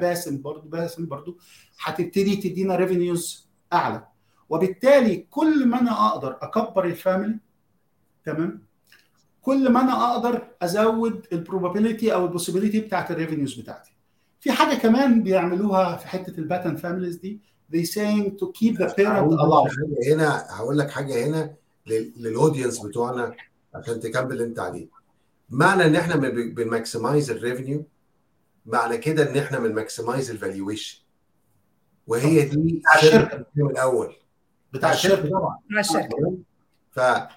باسم برضو هتبتدي تدينا ريفينيوز اعلى، وبالتالي كل ما انا اقدر اكبر الفاميلي تمام كل ما انا اقدر ازود البروبابيليتي او البوسيبيليتي بتاعت الريفينيوز بتاعتي. في حاجه كمان بيعملوها في حته الباتن فاميليز دي، they saying to keep the parent alive. هنا هقول لك حاجه هنا للاودينس بتوعنا عشان تكمل اللي انت عليه. معنى ان احنا بنماكسمايز الريفينيو معنى كده ان احنا بنماكسمايز الفالويشن، وهي دي الشركه الاول بتاع الشركه طبعا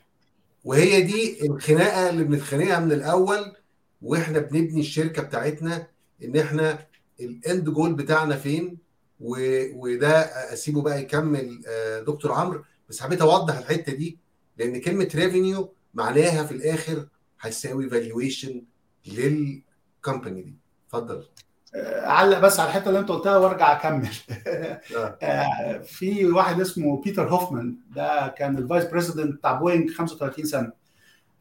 وهي دي الخناقه اللي بنتخانقها من الاول واحنا بنبني الشركه بتاعتنا، ان احنا الاند جول بتاعنا فين. وده اسيبه بقى يكمل دكتور عمرو، بس حبيت اوضح الحته دي لان كلمه ريفينيو معناها في الاخر هتساوي فالويشن للكمباني دي. اتفضل علق بس على الحته اللي انت قلتها وارجع اكمل. في واحد اسمه بيتر هوفمان، ده كان الفايس بريزيدنت بتاع بوينج 35 سنه،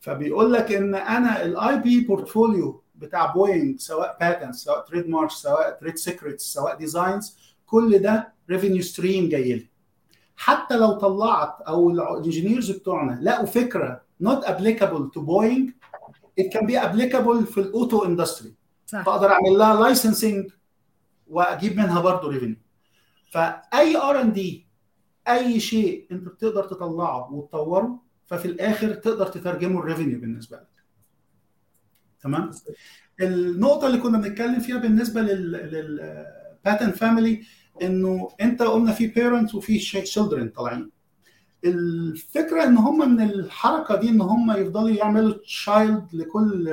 فبيقول لك ان انا الاي بي بورتفوليو بتاع بوينج سواء باتنت سواء تريد مارك سواء تريد سيكريتس سواء ديزاينز كل ده ريفينيو ستريم جاي لي. حتى لو طلعت او الانجينيرز بتوعنا لقوا فكره not applicable to Boeing it can be applicable في الاوتو اندستري، فاقدر اعمل لها لايسنسنج واجيب منها برضو ريفينيو. فاي R&D اي شيء انت بتقدر تطلعه وتطوره ففي الاخر تقدر تترجمه الريفينيو بالنسبه لك. تمام. النقطه اللي كنا بنتكلم فيها بالنسبه patent family انه انت قلنا في parents وفي children طالعين. الفكره ان هم من الحركه دي ان هم يفضلوا يعملوا child لكل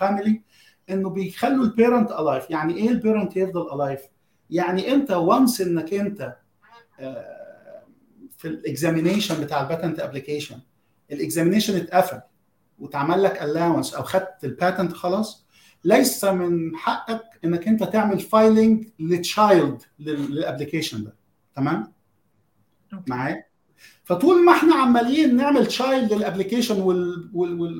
family، انه بيخلوا الparent alive. يعني ايه الparent يفضل alive؟ يعني انت once انك انت في الاكزامينيشن بتاع الباتنت ابلكيشن الاكزامينيشن اتقفل وتعمل لك allowance او خدت الباتنت خلاص، ليس من حقك انك انت تعمل فايلنج للتشايلد للابلكيشن ده. تمام معايا؟ فطول ما احنا عمالين نعمل تشايلد للابلكيشن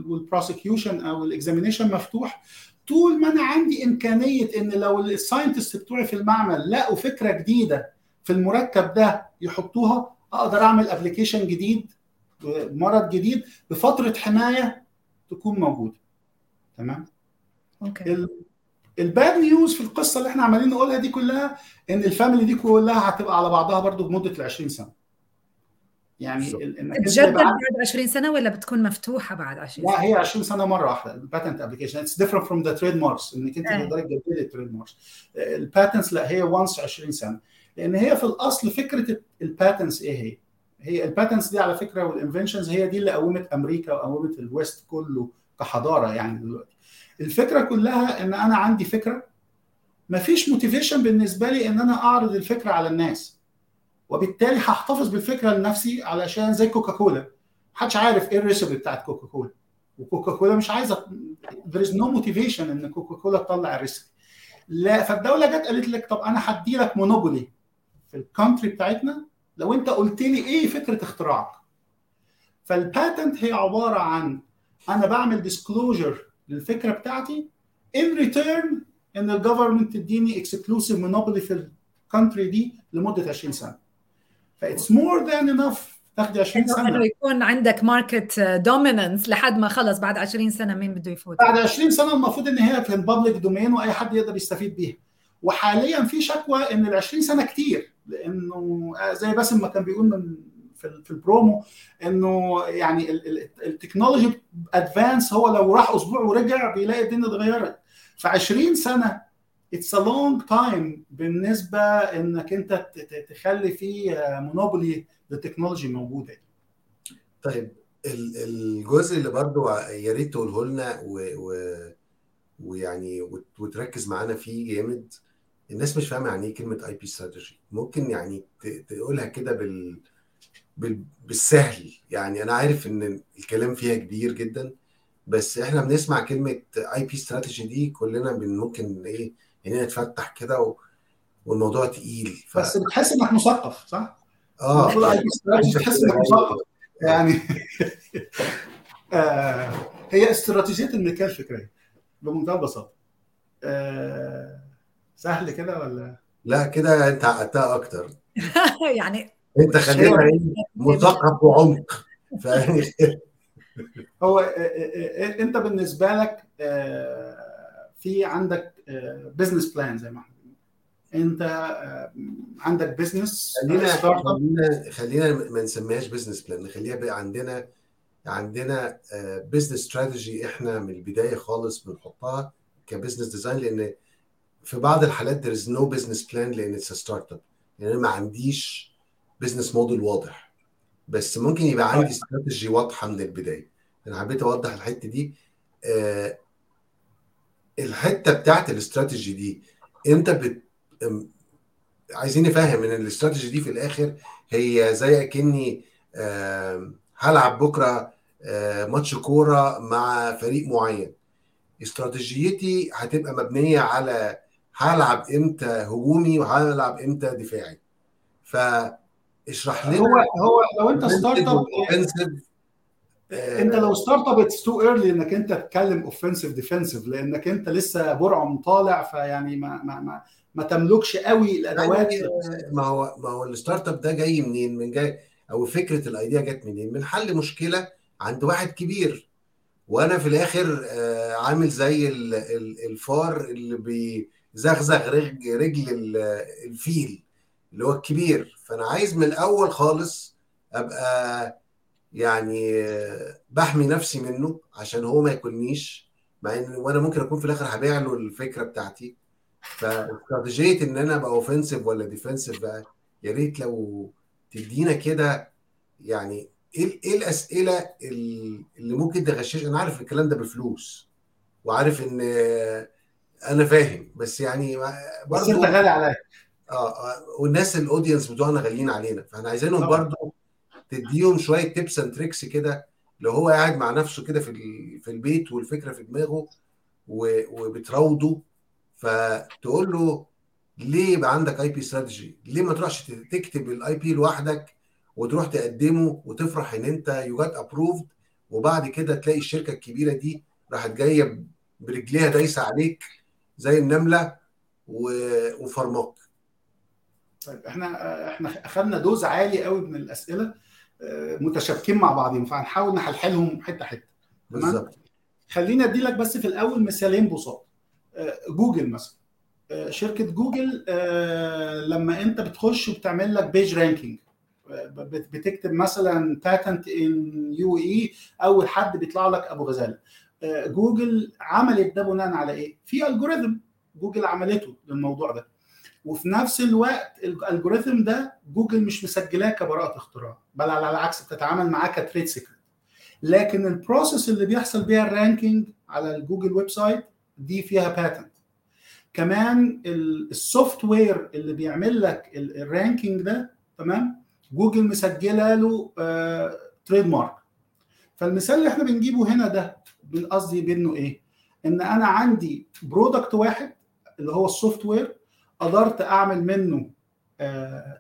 والبروسيكيوشن او الاكزامينيشن مفتوح، طول ما انا عندي امكانيه ان لو الساينتست بتوعي في المعمل لقوا فكره جديده في المركب ده يحطوها، اقدر اعمل ابلكيشن جديد مرض جديد بفتره حمايه تكون موجوده. تمام. اوكي. الباد نيوز في القصه اللي احنا عمالين نقولها دي كلها ان الفاميلي دي كلها هتبقى على بعضها برضو بمده 20 سنه. يعني بتجدد بعد 20 سنه ولا بتكون مفتوحه بعد 20 سنه؟ لا هي 20 سنه مره واحده. الباتنت ابلكيشن اتس ديفرنت فروم ذا تريد ماركس، انك انت تقدر تجدد التريد ماركس. الباتنتس لا هي وانس 20 سنه، لان هي في الاصل فكره الباتنتس ايه هي الباتنتس دي على فكره والانفنشنز هي دي اللي قومت امريكا وقومت الويست كله كحضاره. يعني دلوقتي الفكره كلها ان انا عندي فكره مفيش موتيفيشن بالنسبه لي ان انا اعرض الفكره على الناس، وبالتالي هحتفظ بالفكره لنفسي. علشان زي كوكاكولا محدش عارف ايه الريسبي بتاعت كوكاكولا، وكوكاكولا مش عايزه there is no motivation ان كوكاكولا تطلع الريسبي. لا فالدوله جت قالت لك طب انا هدي لك مونوبولي في الكونتري بتاعتنا لو انت قلت لي ايه فكره اختراعك. فالباتنت هي عباره عن انا بعمل disclosure الفكره بتاعتي ان ريتيرن ان الجفرمنت تديني اكسكلوسيف مونوبولي في الكونتري دي لمده 20 سنه. فايتس مور ذان انف تاخد 20 سنه انه يكون عندك ماركت دوميننس لحد ما خلص. بعد 20 سنه مين بده يفوت؟ بعد 20 سنه المفروض ان هي في البابليك دومين واي حد يقدر يستفيد بيها. وحاليا في شكوى ان ال 20 سنه كتير، لانه زي باسم ما كان بيقول من في البرومو انه يعني التكنولوجي ادفانس، هو لو راح اسبوع ورجع بيلاقي الدنيا اتغيرت. ف20 سنه اتس ا لونج تايم بالنسبه انك انت تخلي فيه مونوبولي للتكنولوجي موجوده. طيب الجزء اللي برضه يا ريت تقوله لنا ويعني وتركز معانا فيه جامد، الناس مش فاهمه يعني ايه كلمه اي بي استراتيجي، ممكن يعني تقولها كده بالسهل؟ يعني انا عارف ان الكلام فيها كبير جدا، بس احنا بنسمع كلمه اي بي استراتيجي دي كلنا ممكن ايه يعني نتفتح كده والموضوع تقيل بس بتحس انك مثقف، صح؟ اه بتحس انك مثقف يعني هي استراتيجيه النقاش الفكري بمنتهى البساطه. سهل كده ولا لا كده انت عقدتها اكتر يعني انت خلينا مثقف وعمق فاهم. هو انت بالنسبه لك في عندك بزنس بلان، زي ما احنا انت عندك بزنس، خلينا ما نسميهاش بزنس بلان، نخليها بقى عندنا بزنس استراتيجي. احنا من البدايه خالص بنحطها كبزنس ديزاين، لان في بعض الحالات there is no business plan لأن it's a startup، يعني أنا ما عنديش business model واضح، بس ممكن يبقى عندي استراتيجي واضحة من البداية. أنا حبيت أوضح الحتة دي. الحتة بتاعت الاستراتيجي دي أنت عايزين نفهم إن الاستراتيجي دي في الآخر هي زي كأني هلعب بكرة ماتش كورة مع فريق معين. استراتيجيتي هتبقى مبنية على هلعب امتى هجومي وهلعب امتى دفاعي. فاشرح لنا هو لو انت ستارت اب انت لو ستارت اب اتس تو ايرلي انك انت تتكلم اوفنسيف ديفنسيف، لانك انت لسه برعم طالع، فيعني ما تملكش قوي الادوات. ما هو الستارت اب ده جاي منين؟ من جاي او فكره الايديا جت منين؟ من حل مشكله عند واحد كبير، وانا في الاخر عامل زي الفار اللي زغزغ رجل الفيل اللي هو الكبير. فانا عايز من الاول خالص ابقى يعني بحمي نفسي منه عشان هو ما ياكلنيش، مع ان وانا ممكن اكون في الاخر هبيع له الفكره بتاعتي. فاستراتيجيه ان انا ابقى اوفنسيف ولا ديفنسيف بقى، يا ريت لو تدينا كده يعني ايه الاسئله اللي ممكن تغشش. انا عارف الكلام ده بفلوس وعارف ان انا فاهم، بس يعني برضه انت غالي عليا والناس الاودينس بتوعنا غاليين علينا، فاحنا عايزينهم برضه تديهم شويه تيبس اند تريكس كده، لو هو قاعد مع نفسه كده في البيت والفكره في دماغه وبتراوده، فتقول له ليه يبقى عندك اي بي استراتيجي؟ ليه ما تروحش تكتب الاي بي لوحدك وتروح تقدمه وتفرح ان انت يو جات ابروفد، وبعد كده تلاقي الشركه الكبيره دي راحت جايه برجليها دايسه عليك زي النمله وفرماك. طيب احنا اخذنا دوز عالي قوي من الاسئله متشابكين مع بعضهم، فهنحاول نحلهم حته حته. تمام، خلينا ادي لك بس في الاول مثالين بساط. جوجل مثلا، شركه جوجل لما انت بتخش وبتعمل لك بيج رانكينج، بتكتب مثلا باتنت ان يو اي، اول حد بيطلع لك ابو غزاله. جوجل عملت ده بناء على ايه؟ في الجوريثم جوجل عملته للموضوع ده، وفي نفس الوقت الالجوريثم ده جوجل مش مسجلاه كبراءه اختراع، بل على العكس بتتعامل معاه كتريد سيكريت. لكن البروسيس اللي بيحصل بيها الرانكينج على الجوجل ويب سايت دي فيها باتنت. كمان السوفت وير اللي بيعمل لك الرانكينج ده، تمام، جوجل مسجله له تريد مارك. فالمثال اللي احنا بنجيبه هنا ده بالقصدي بينه ايه؟ ان انا عندي برودكت واحد اللي هو السوفت وير، قدرت اعمل منه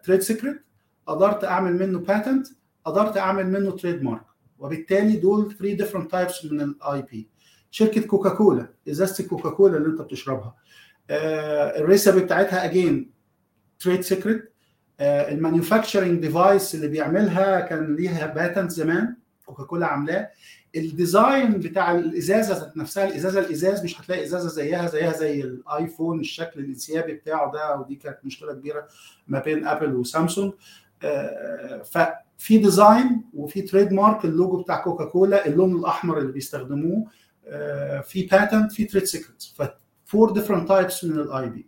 تريد سيكريت، قدرت اعمل منه باتنت، قدرت اعمل منه تريد مارك، وبالتالي دول 3 ديفرنت تايبس من الاي بي. شركه كوكاكولا، ازازه الكوكاكولا اللي انت بتشربها، الريسبي بتاعتها اجين تريد سيكريت. المانيوفاكتشرنج ديفايس اللي بيعملها كان ليها باتنت زمان كوكاكولا عاملاه. الديزاين بتاع الازازه نفسها، الازاز مش هتلاقي ازازه زيها زي الايفون، الشكل الانسيابي بتاعه ده، ودي كانت مشكله كبيره ما بين ابل وسامسونج. في ديزاين وفي تريد مارك اللوجو بتاع كوكاكولا اللون الاحمر اللي بيستخدموه، في باتنت، في تريد سيكريت، ف 4 different types من الاي بي.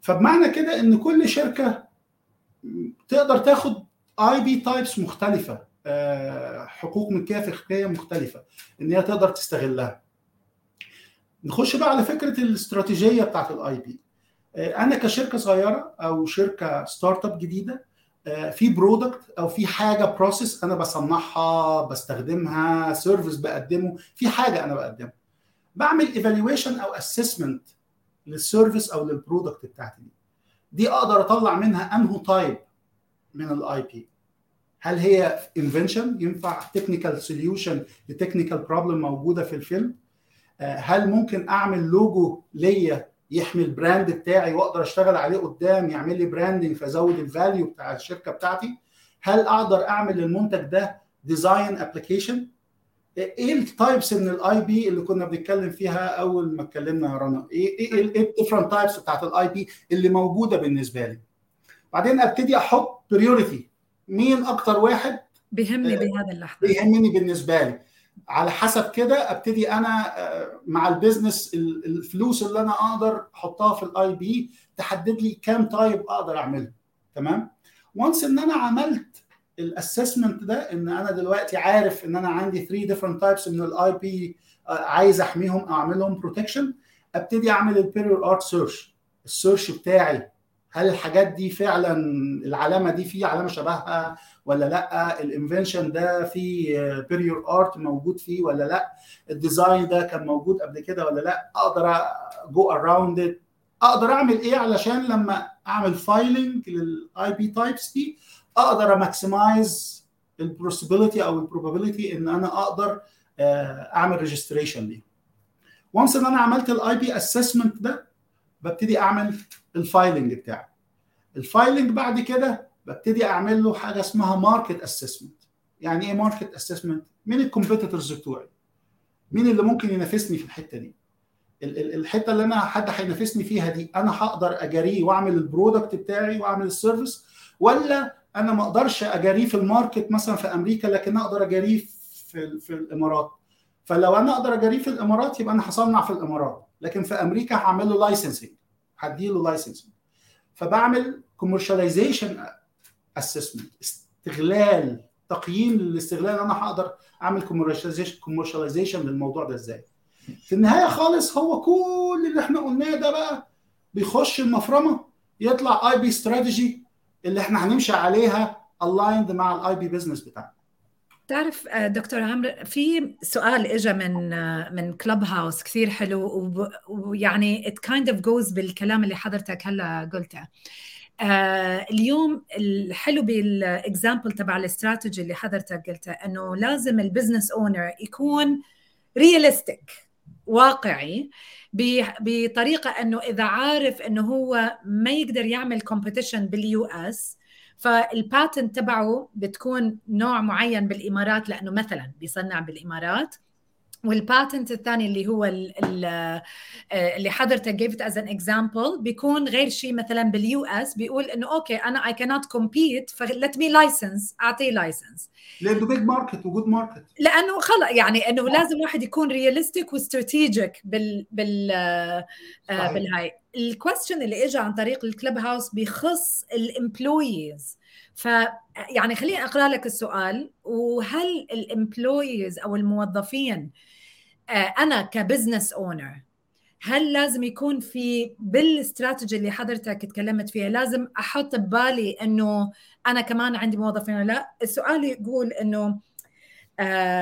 فبمعنى كده ان كل شركه تقدر تاخد اي بي تايبس مختلفه، حقوق ملكيه مختلفه ان هي تقدر تستغلها. نخش بقى على فكره الاستراتيجيه بتاعه الاي بي. انا كشركه صغيره او شركه ستارت اب جديده في برودكت او في حاجه بروسيس انا بصنعها بستخدمها، سيرفيس بقدمه، في حاجه انا بقدمها، بعمل ايفالويشن او اسسمنت للسيرفيس او للبرودكت بتاعتي دي اقدر اطلع منها انه تايب من الاي بي. هل هي انفنشن ينفع تكنيكال سوليوشن لتكنيكال بروبلم موجوده في الفيلم؟ هل ممكن اعمل لوجو ليا يحمي البراند بتاعي واقدر اشتغل عليه قدام يعمل لي براندنج فازود الفاليو بتاع الشركه بتاعتي؟ هل اقدر اعمل للمنتج ده ديزاين ابلكيشن؟ ايه التايبس من الاي بي اللي كنا بنتكلم فيها اول ما اتكلمنا يا رنا؟ ايه الديفرنت تايبس بتاعت الاي بي اللي موجوده بالنسبه لي؟ بعدين ابتدي احط بريوريتي، مين اكتر واحد بيهمني بهذا اللحظه، بيهمني بالنسبه لي. على حسب كده ابتدي انا مع البيزنس الفلوس اللي انا اقدر احطها في الاي بي تحدد لي كام تايب اقدر اعمله. تمام. وانس ان انا عملت الاسسمنت ده، ان انا دلوقتي عارف ان انا عندي 3 different types من الاي بي عايز احميهم او اعملهم بروتكشن، ابتدي اعمل البيريور ارت سيرش. السيرش بتاعي هل الحاجات دي فعلا العلامه دي فيه علامه شبهها ولا لا؟ الانفنشن ده فيه بيريور ارت موجود فيه ولا لا؟ الديزاين ده كان موجود قبل كده ولا لا؟ اقدر جو اراوند، اقدر اعمل ايه علشان لما اعمل فايلنج للاي بي تايبس دي اقدر ماكسمايز البوسيبيليتي او البروبابيليتي ان انا اقدر اعمل ريجستريشن ليه. وانس ان انا عملت الاي بي اسسمنت ده ببتدي اعمل الفايلنج بتاعي. الفايلنج بعد كده ببتدي اعمل له حاجه اسمها ماركت اسسمنت. يعني ايه ماركت اسسمنت؟ مين الكومبيتيتورز بتوعي، مين اللي ممكن ينافسني في الحته دي، الحته اللي انا حد هينافسني فيها دي انا هقدر اجاريه واعمل البرودكت بتاعي واعمل السيرفيس، ولا انا ما اقدرش اجاريه في الماركت مثلا في امريكا لكن اقدر اجاريه في الامارات. فلو انا اقدر اجاريه في الامارات يبقى انا هصنع في الامارات، لكن في امريكا هعمل له لايسنسنج، هديله لايسنسنج. فبعمل كوميرشاليزيشن اسسمنت، استغلال، تقييم للاستغلال، انا هقدر اعمل كوميرشاليزيشن للموضوع ده ازاي. في النهايه خالص هو كل اللي احنا قلناه ده بقى بيخش المفرمه يطلع اي بي استراتيجي اللي احنا هنمشي عليها الايند مع الاي بي بزنس بتاعنا. تعرف دكتور عمرو، في سؤال اجى من كلوب هاوس كثير حلو، ويعني it kind of goes بالكلام اللي حضرتك هلا قلته. اليوم الحلو بالاكزامبل تبع الاستراتيجي اللي حضرتك قلته انه لازم البزنس اونر يكون رياليستيك، واقعي، بطريقه انه اذا عارف انه هو ما يقدر يعمل كومبيتيشن باليو اس، فالباتنت تبعه بتكون نوع معين بالإمارات لأنه مثلاً بيصنع بالإمارات، والباتنت الثاني اللي هو اللي حضرتك gave it as an example بيكون غير شيء مثلاً باليو اس، بيقول إنه أوكي أنا I cannot compete فlet me license، أعطيه license لأنه big market وgood market، لأنه خلق يعني إنه لازم واحد يكون realistic واستراتيجيك بالهاي. الكويستشن اللي اجى عن طريق الكلب هاوس بيخص الامبلويز، فيعني خليني اقرا لك السؤال. وهل الامبلويز او الموظفين، انا كبزنس اونر، هل لازم يكون في بالاستراتيجي اللي حضرتك اتكلمت فيها لازم احط ببالي انه انا كمان عندي موظفين ولا لا؟ السؤال يقول انه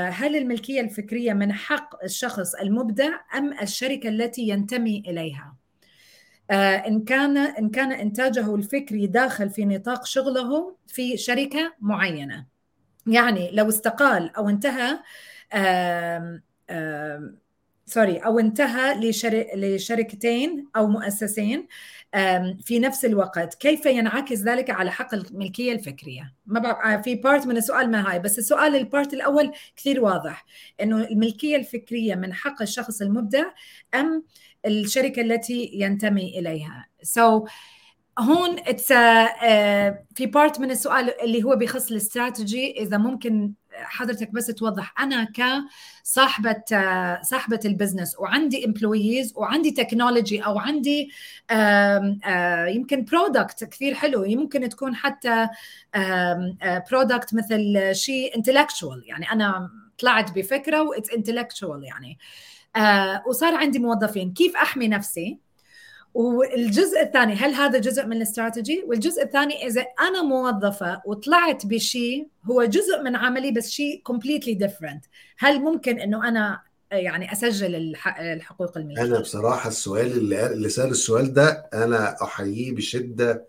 هل الملكية الفكرية من حق الشخص المبدع ام الشركة التي ينتمي اليها؟ إن كان إنتاجه الفكري داخل في نطاق شغله في شركة معينة. يعني لو استقال أو انتهى لشركتين أو مؤسسين في نفس الوقت، كيف ينعكس ذلك على حق الملكية الفكرية؟ ما في بارت من السؤال ما هاي، بس السؤال البارت الأول كثير واضح إنه الملكية الفكرية من حق الشخص المبدع أم الشركة التي ينتمي إليها. So هون في بارت من السؤال اللي هو بيخص الاستراتيجي، إذا ممكن حضرتك بس توضح. أنا كصاحبة البزنس وعندي employees وعندي تكنولوجي أو عندي يمكن برودكت كثير حلو، يمكن تكون حتى برودكت مثل شيء intellectual، يعني أنا طلعت بفكرة و it's intellectual يعني، وصار عندي موظفين، كيف أحمي نفسي؟ والجزء الثاني هل هذا جزء من الاستراتيجي؟ والجزء الثاني إذا أنا موظفة وطلعت بشيء هو جزء من عملي بس شيء completely different، هل ممكن أنه أنا يعني أسجل الحقوق الملكية؟ أنا بصراحة السؤال اللي سأل السؤال ده أنا أحييه بشدة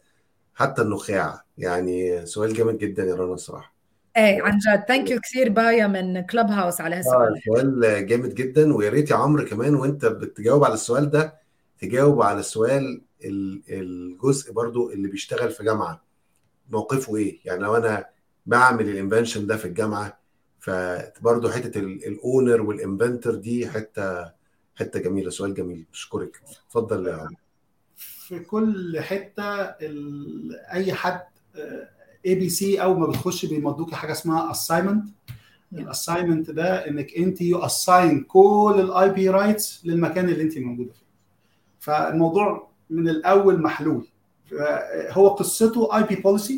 حتى النخاع، يعني سؤال جميل جدا يا رنا صراحة. ايه عن جد ثانك يو كثير بايا من كلوب هاوس على هالسؤال. سؤال جامد جدا، ويا ريت يا عمرو كمان وانت بتجاوب على السؤال ده تجاوب على سؤال الجزء برضو اللي بيشتغل في جامعة موقفه ايه، يعني لو انا بعمل الانفنشن ده في الجامعة فبرضو حتة الاونر والانفنتر دي حتة جميلة. سؤال جميل بشكرك، اتفضل يا عمرو. في كل حتة اي حد ABC أو ما بتخش بيمدوكي حاجة اسمها assignment. الassignment ده إنك أنت يأساين كل الIP rights للمكان اللي أنت موجودة فيه. فالموضوع من الأول محلول. هو قصته IP policy.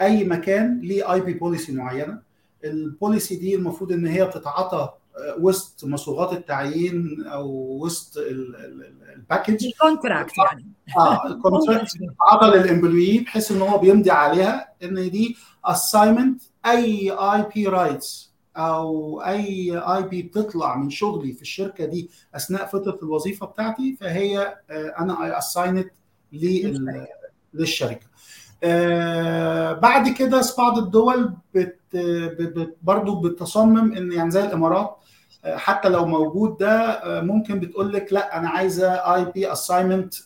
أي مكان ليه IP policy معينة. الpolicy دي المفروض إن هي بتتعطى وسط مصوغات التعيين أو وسط الباكج الكونتراكت، يعني الكونتراكت بتتعطى للإمبلويي بحيث إن هو بيمضي عليها إن دي assignment. أي IP rights أو أي IP بتطلع من شغلي في الشركة دي أثناء فترة الوظيفة بتاعتي فهي أنا assigned للشركة. بعد كده بعض الدول برضو بتصمم ان يعني زي الامارات حتى لو موجود ده ممكن بتقولك لا انا عايزة IP assignment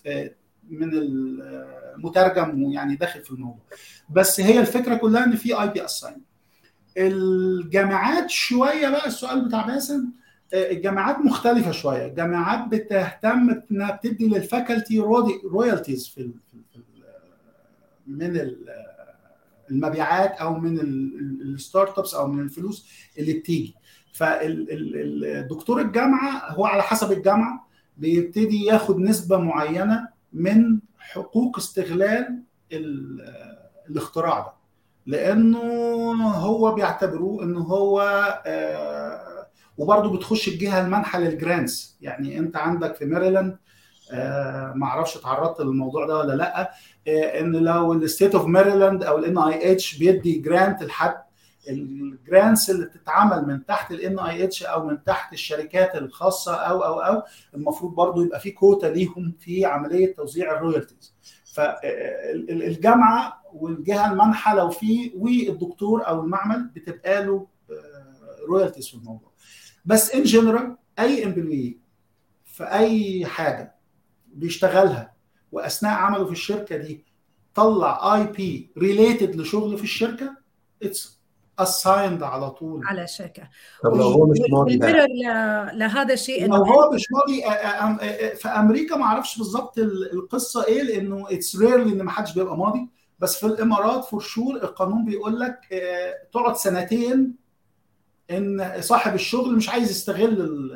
من المترجم ويعني داخل في الموضوع، بس هي الفكرة كلها ان في IP assignment. الجامعات شوية بقى السؤال بتاع باسم، الجامعات مختلفة شوية، الجامعات بتهتم انها بتدي للفاكولتي رويالتيز في من المبيعات او من الستارت ابس او من الفلوس اللي بتيجي. فالدكتور الجامعه هو على حسب الجامعه بيبتدي ياخد نسبه معينه من حقوق استغلال الاختراع ده، لانه هو بيعتبروه انه هو وبرضه بتخش الجهه المنحه للجرانتس. يعني انت عندك في ميريلاند معرفش اتعرضت للموضوع ده ولا لا، ان لو الستيت اوف ميريلاند او الNIH بيدي جرانت لحد، الجرانتس اللي بتتعمل من تحت الNIH او من تحت الشركات الخاصه او المفروض برضو يبقى في كوتا ليهم في عمليه توزيع الرويالتيز. فالجامعه والجهه المنحه لو في والدكتور او المعمل بتبقى له رويالتيز في الموضوع. بس ان جنرال اي امبلوي في اي حاجه بيشتغلها وأثناء عمله في الشركة دي طلع IP related لشغله في الشركة it's assigned على طول على شركة. طب لو هو مش ماضي لهذا الشيء، لو هو مش ماضي في أمريكا معرفش بالضبط القصة إيه، لأنه it's rarely إن محدش بيبقى ماضي، بس في الإمارات for sure القانون بيقول لك تقعد سنتين إن صاحب الشغل مش عايز يستغل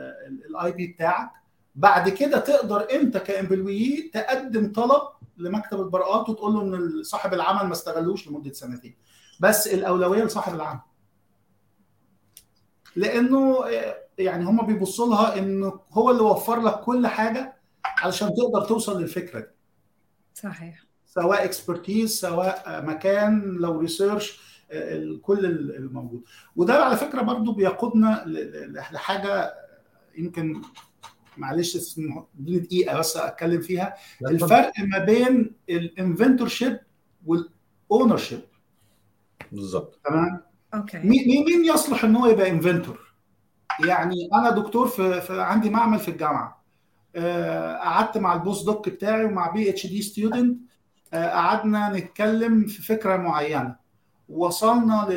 الIP بتاعك. بعد كده تقدر انت كامبلوي تقدم طلب لمكتب البراءات وتقول له ان صاحب العمل ما استغلوش لمده سنتين، بس الاولويه لصاحب العمل، لانه يعني هم بيبصوا لها انه هو اللي وفر لك كل حاجه علشان تقدر توصل للفكره دي. صحيح، سواء اكسبرتيز سواء مكان لو ريسيرش كل الموجود. وده على فكره برضو بيقودنا لحاجه يمكن معلش دي دقيقة بس أتكلم فيها، الفرق ما بين الانفنتورشيب والأونرشيب. بالضبط، تمام. أوكي. مين يصلح إن هو يبقى انفنتور؟ يعني أنا دكتور في عندي معمل في الجامعة، قعدت مع البوست دوك بتاعي ومع PhD ستودنت، قعدنا نتكلم في فكرة معينة، وصلنا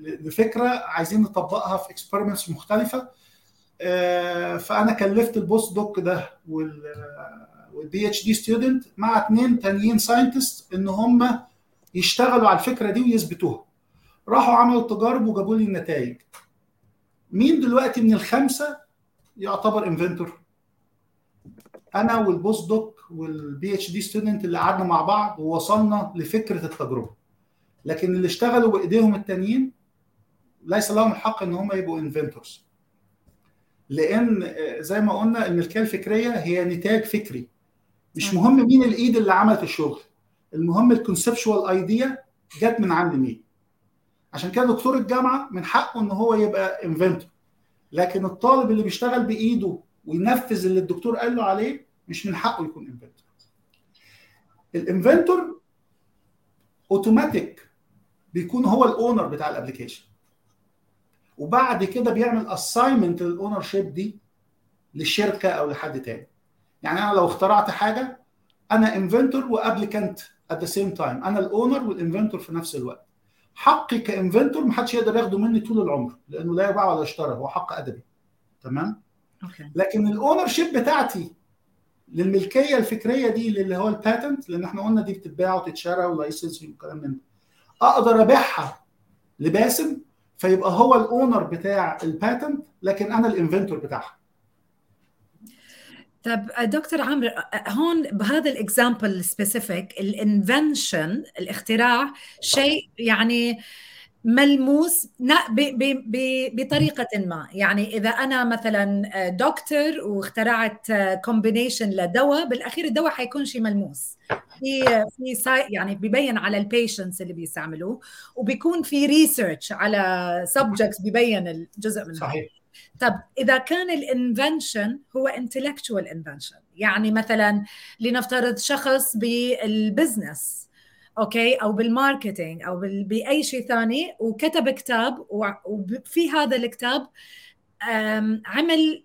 لفكرة عايزين نطبقها في experiments مختلفة. فأنا كلفت البوست دوك ده PhD student مع 2 تانيين scientists ان هم يشتغلوا على الفكرة دي ويثبتوها. راحوا عملوا التجارب وجابوا لي النتائج. مين دلوقتي من 5 يعتبر انفنتور؟ انا والبوست دوك والPhD student اللي قعدنا مع بعض ووصلنا لفكرة التجربة. لكن اللي اشتغلوا بايديهم التانيين ليس لهم الحق ان هم يبقوا انفنتورز، لان زي ما قلنا الملكية الفكرية هي نتاج فكري. مش مهم مين الايد اللي عملت الشغل، المهم الكونسبشوال ايديا جت من عند مين. عشان كده دكتور الجامعة من حقه ان هو يبقى انفنتور، لكن الطالب اللي بيشتغل بايده وينفذ اللي الدكتور قال له عليه مش من حقه يكون انفنتور. الانفنتور اوتوماتيك بيكون هو الاونر بتاع الابليكيشن، وبعد كده بيعمل اساينمنت للاونر شيب دي للشركه او لحد تاني. يعني انا لو اخترعت حاجه انا انفنتور وابليكانت ات ذا سيم تايم، انا الاونر والانفنتور في نفس الوقت. حقي كانفنتور محدش يقدر ياخده مني طول العمر لانه لا يباع ولا يشترى، هو حق ادبي. تمام أوكي. لكن الاونر شيب بتاعتي للملكيه الفكريه دي اللي هو الباتنت، لان احنا قلنا دي بتتباع وتتشرى ولايسنس والكلام من ده، اقدر ابيعها لباسم فيبقى هو الاونر بتاع الباتنت لكن انا الانفنتور بتاعها. طب دكتور عمرو، هون بهذا الاكزامبل سبيسيفيك الانفنشن الاختراع شيء يعني ملموس بطريقة ما. يعني إذا أنا مثلا دكتور واخترعت كومبينيشن لدواء، بالأخير الدواء حيكون شيء ملموس في يعني بيبين على البيشنتس اللي بيستعملوه، وبيكون في ريسيرش على سبجكتس بيبين الجزء منها. صحيح. طب إذا كان الانفنشن هو intellectual invention، يعني مثلا لنفترض شخص بالبزنس اوكي او بالماركتينج او باي شيء ثاني، وكتب كتاب وفي هذا الكتاب عمل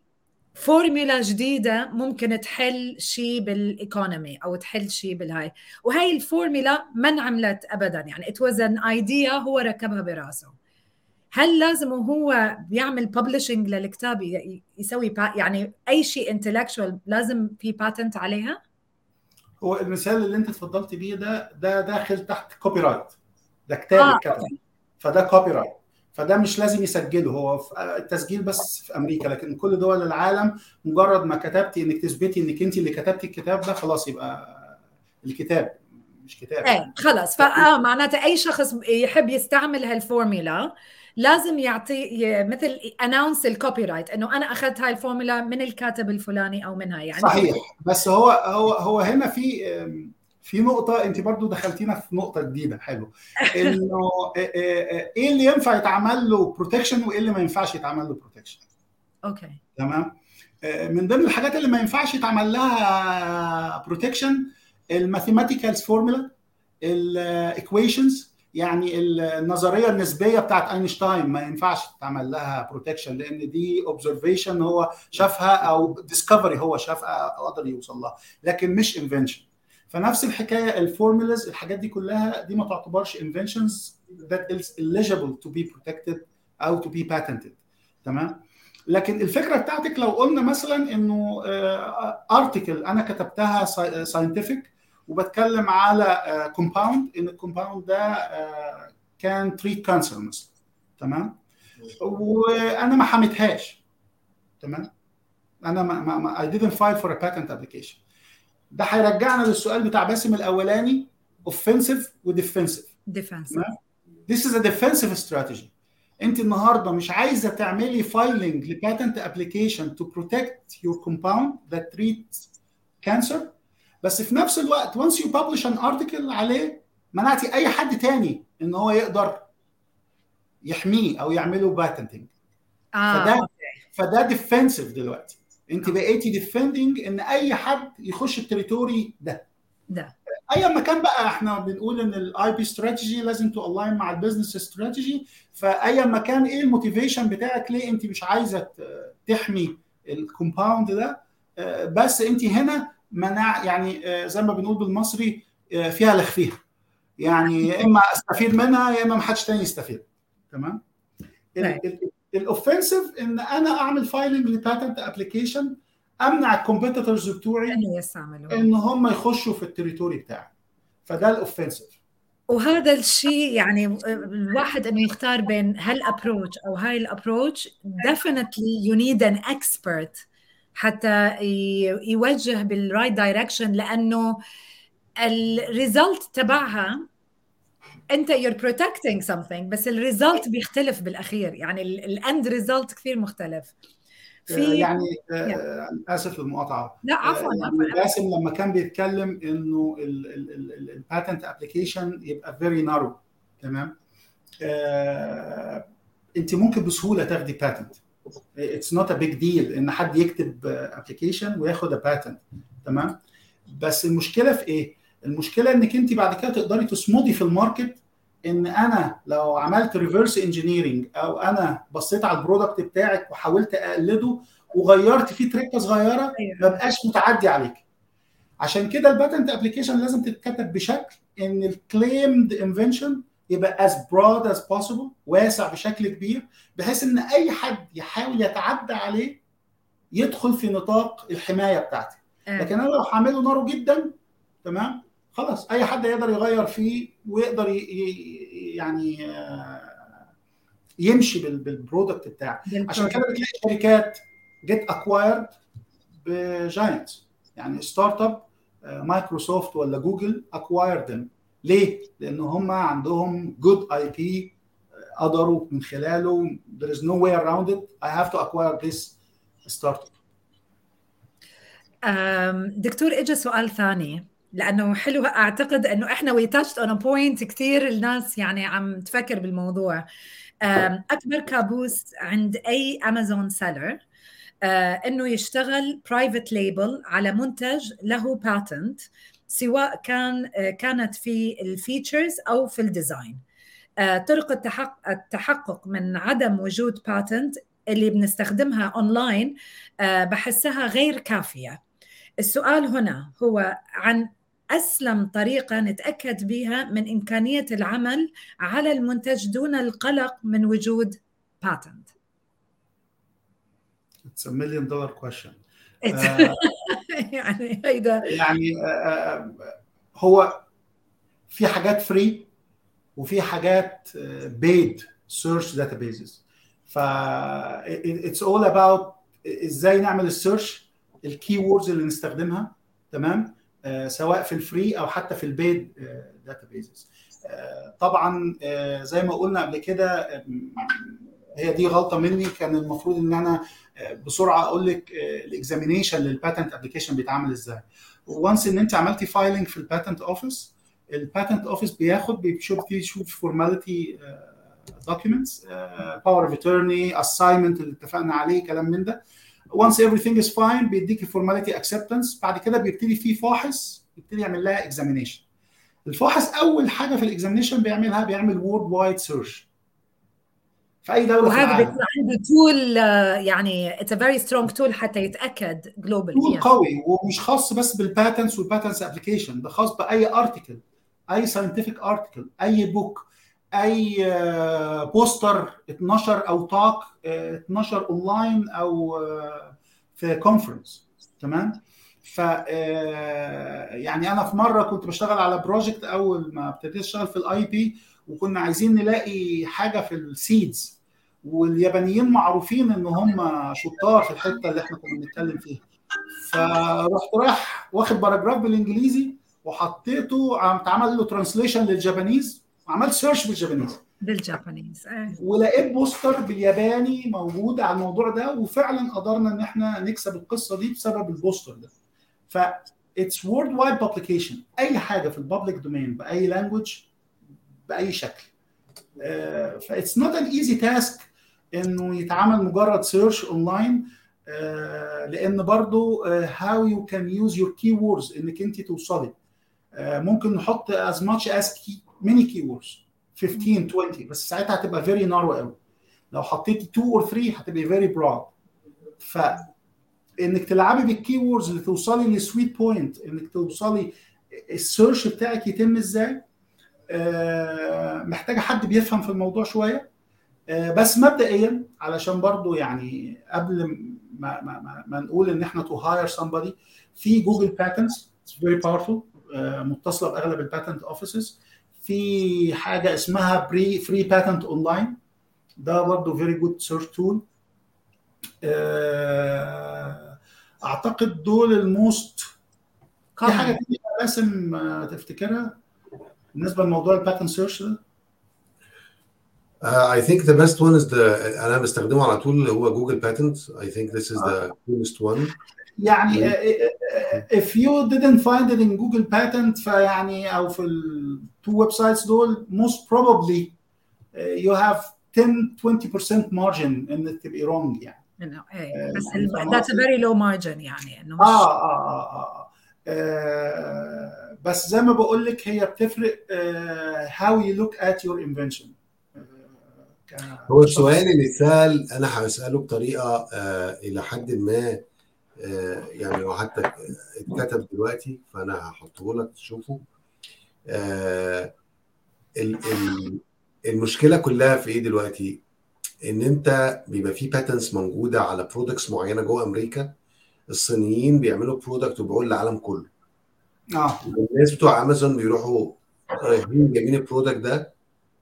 فورمولا جديده ممكن تحل شيء بالايكونومي او تحل شيء بالهاي، وهي الفورمولا ما انعملت ابدا، يعني it was an idea هو ركبها براسه. هل لازم وهو بيعمل ببلشنج للكتاب يسوي يعني اي شيء intellectual لازم في باتنت عليها؟ هو المثال اللي انت اتفضلت بيه ده داخل تحت كوبي رايت، ده كتاب اتكتب فده كوبي رايت، فده مش لازم يسجله، هو التسجيل بس في امريكا، لكن كل دول العالم مجرد ما كتبتي انك تثبتي انك انت اللي كتبتي الكتاب ده خلاص يبقى الكتاب مش كتاب يعني. خلاص معناته اي شخص يحب يستعمل هالفورمولا لازم يعطي مثل اناونس الكوبي رايت انه انا اخذت هاي الفورمولا من الكاتب الفلاني او منها يعني. صحيح. بس هو هنا في نقطه انت برضو دخلتينا في نقطه جديده حلو، انه ايه اللي ينفع يتعمل له بروتكشن وايه اللي ما ينفعش يتعمل له بروتكشن. اوكي تمام. من ضمن الحاجات اللي ما ينفعش يتعمل لها بروتكشن الماثيماتيكال فورمولا، الايكويشنز، يعني النظريه النسبيه بتاعت اينشتاين ما ينفعش تعمل لها بروتكشن، لان دي اوبزرفيشن هو شافها او ديسكفري هو شافها او قدر يوصل لها، لكن مش انفنشن. فنفس الحكايه الفورمولاز الحاجات دي كلها دي ما تعتبرش انفنشنز ذات از eligible to be protected او to be patented. تمام. لكن الفكره بتاعتك لو قلنا مثلا انه ارتكل انا كتبتها ساينتفك وبتكلم على كومباوند، ان الكومباوند ده كان تريت كانسر مثلا، تمام، وانا ما حميتهاش، تمام، انا ما I didn't file for a patent application. ده هيرجعنا للسؤال بتاع باسم الاولاني offensive و defensive. This is a defensive strategy. انت النهارده مش عايزه تعملي filing ل patent application to protect your compound that treats cancer، بس في نفس الوقت once you publish an article عليه منعتي أي حد تاني إن هو يقدر يحميه أو يعمله patenting. فده defensive دلوقتي. أنت بقيتي defending إن أي حد يخش التريتوري ده. أي مكان بقى احنا بنقول إن ال IP strategy لازم to align مع ال business strategy. فأي مكان إيه الموتيفيشن بتاعك ليه أنت مش عايزة تحمي الكومباوند ده، بس أنت هنا منع، يعني زي ما بنقول بالمصري فيها لخفيها، يعني يا اما استفيد منها يا اما محدش تاني يستفيد. تمام. الاوفنسيف ان انا اعمل فايلنج لباتنت ابلكيشن امنع الكومبيتيتورز بتوعي ان هم يخشوا في التريتوري بتاعي. فده الاوفنسيف. وهذا الشيء يعني الواحد انه يختار بين هالابروتش او هاي الابروتش definitely you need an expert حتى يوجه بالرايت دايركشن, لانه الريزلت تبعها انت you're protecting something بس الريزلت بيختلف بالاخير, يعني الاند ريزلت كثير مختلف. يعني اسف للمقاطعه. لا عفوا باسم لما كان بيتكلم انه الباتنت ابلكيشن يبقى فيري نارو, تمام, انت ممكن بسهوله تاخدي باتنت. اتس نوت ا بيج ديل ان حد يكتب ابلكيشن وياخد باتنت, تمام. بس المشكله في ايه؟ المشكله انك انت بعد كده تقدري تصمدي في الماركت, ان انا لو عملت ريفيرس انجينيرنج او انا بصيت على البرودكت بتاعك وحاولت اقلده وغيرت فيه تريكه صغيره ما بقاش متعدي عليك. عشان كده الباتنت ابلكيشن لازم تتكتب بشكل ان الكليمد انفنشن يبقى as broad as possible, واسع بشكل كبير, بحيث ان اي حد يحاول يتعدى عليه يدخل في نطاق الحمايه بتاعتي. لكن انا لو هعمله نارو جدا, تمام, خلاص اي حد يقدر يغير فيه ويقدر يعني يمشي بالبرودكت بتاعه. عشان كده بتلاقي شركات جت اكوايرد بجاينت, يعني ستارت اب مايكروسوفت ولا جوجل اكوايردهم. ليه؟ لان هم عندهم جود اي بي قدروا من خلاله there is no way around it, I have to acquire this startup. دكتور اجى سؤال ثاني لأنه حلو, أعتقد أنه إحنا we touched on a point كتير الناس يعني عم تفكر بالموضوع. أكبر كابوس عند أي أمازون سيلر أنه يشتغل private label على منتج له patent, سواء كانت في الفيتشرز أو في الديزاين. طرق التحقق من عدم وجود patent اللي بنستخدمها أونلاين بحسها غير كافية. السؤال هنا هو عن أسلم طريقة نتأكد بها من إمكانية العمل على المنتج دون القلق من وجود باتنت. It's a million dollar question. يعني هيدا يعني هو في حاجات فري وفي حاجات paid search databases. it's all about إزاي نعمل السيرش, الكي ووردز اللي نستخدمها, تمام, سواء في الفري او حتى في البيد داتابيز. طبعا زي ما قلنا قبل كده, هي دي غلطه مني. كان المفروض ان انا بسرعه اقول لك الاكزامينيشن للباتنت ابلكيشن بيتعمل ازاي. وانس ان انت عملتي فايلنج في الباتنت اوفيس, الباتنت اوفيس بيشوف فورماليتي دوكيومنتس, باور اوف اترني, اساينمنت اللي اتفقنا عليه, كلام من ده. Once everything is fine بيديك الفورماليتي acceptance. بعد كده بيبتدي فيه فاحص يبتدي يعمل لها examination. الفاحص أول حاجة في الexamination بيعملها بيعمل worldwide search في أي دولة. وهذا بيكون عنده tool, يعني it's a very strong tool حتى يتأكد globally. tool يعني قوي, ومش خاص بس بالpatents والpatents application, ده خاص بأي article, أي scientific article, أي book, أي بوستر اتنشر أو تاك اتنشر أونلاين أو في كونفرنس, تمام. ف يعني أنا في مرة كنت بشتغل على بروجكت أول ما ابتديت أشتغل في الآي بي, وكنا عايزين نلاقي حاجة في السيدز, واليابانيين معروفين إن هم شطار في الحتة اللي إحنا كنا بنتكلم فيها. فرحت رايح واخد باراجراف بالإنجليزي وحطيته, عم تعمل له ترانسليشن للجابانيز, عملت سيرش بالجابانيز ولقيت بوستر بالياباني موجود على الموضوع ده, وفعلا قدرنا ان احنا نكسب القصه دي بسبب البوستر ده. ف اتس وورلد وايد بابليكيشن, اي حاجه في البابليك دومين باي لانجويج باي شكل. ف اتس نوت ان ايزي تاسك انه يتعمل مجرد سيرش اونلاين, لان برضو هاو يو كان يوز يور كي ووردز انك انت توصلي. ممكن نحط as much as many keywords 15 20 بس ساعتها هتبقى very narrow قوي. لو حطيتي 2 or 3 هتبقى very broad. فإنك تلعبي بالكيوردز اللي توصلي للسويت بوينت, إنك توصلي السيرش بتاعك يتم إزاي, محتاجة حد بيفهم في الموضوع شوية. بس مبدئيا علشان برضو يعني قبل ما نقول ان احنا تو هاير somebody. في جوجل باتنتس very powerful متصله باغلب الباتنت اوفيسز. في حاجه اسمها فري باتنت اونلاين، ده برضه very good search tool. اعتقد دول الموست. في حاجه تانية باسم تفتكرها بالنسبه لموضوع الباتنت سيرش ده؟ I think the best one is the أنا بستخدمه على طول هو Google Patents. I think this is the coolest one. يعني if you didn't find it in Google Patents فيعني أو في التو ويب سايتس دول most probably you have 10-20% margin إن تبقى wrong يعني. بس that's a very low margin يعني إنه. بس زي ما بقولك هي بتفرق how you look at your invention. هو السؤال اللي سأل أنا هسأله بطريقة إلى حد ما يعني لو حتى اتكتب دلوقتي فأنا هحطه لك تشوفه. المشكلة كلها في إيه دلوقتي؟ إن أنت بيبقى فيه باتنس موجودة على برودكتس معينة جوه أمريكا. الصينيين بيعملوا برودكت وبيقول للعالم كله. الناس بتوع أمازون بيروحوا رايحين جايبين البرودكت ده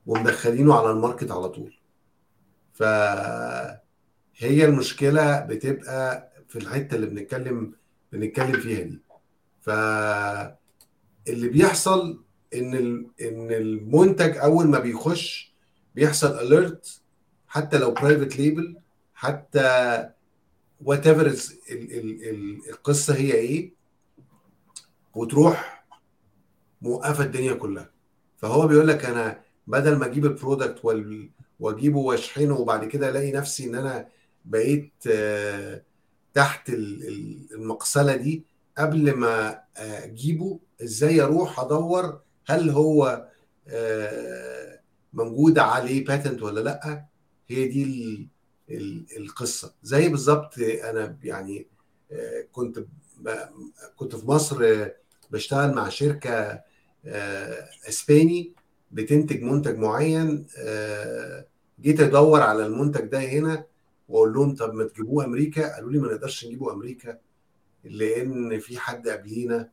ومدخلينه على الماركت على طول. فهي المشكلة بتبقى في الحتة اللي بنتكلم فيها دي. فاللي بيحصل إن المنتج أول ما بيخش بيحصل alert حتى لو private label، حتى whatever القصة هي إيه، وتروح موقفة الدنيا كلها. فهو بيقولك أنا بدل ما اجيب البرودكت واجيبه واشحنه وبعد كده الاقي نفسي ان انا بقيت تحت المقصله دي، قبل ما اجيبه ازاي اروح ادور هل هو موجود عليه باتنت ولا لا. هي دي القصه. زي بالظبط انا يعني كنت في مصر بشتغل مع شركه اسباني بتنتج منتج معين. جيت ادور على المنتج ده هنا واقول لهم طب ما تجيبوه امريكا، قالوا لي ما نقدرش نجيبه امريكا لان في حد قبلينا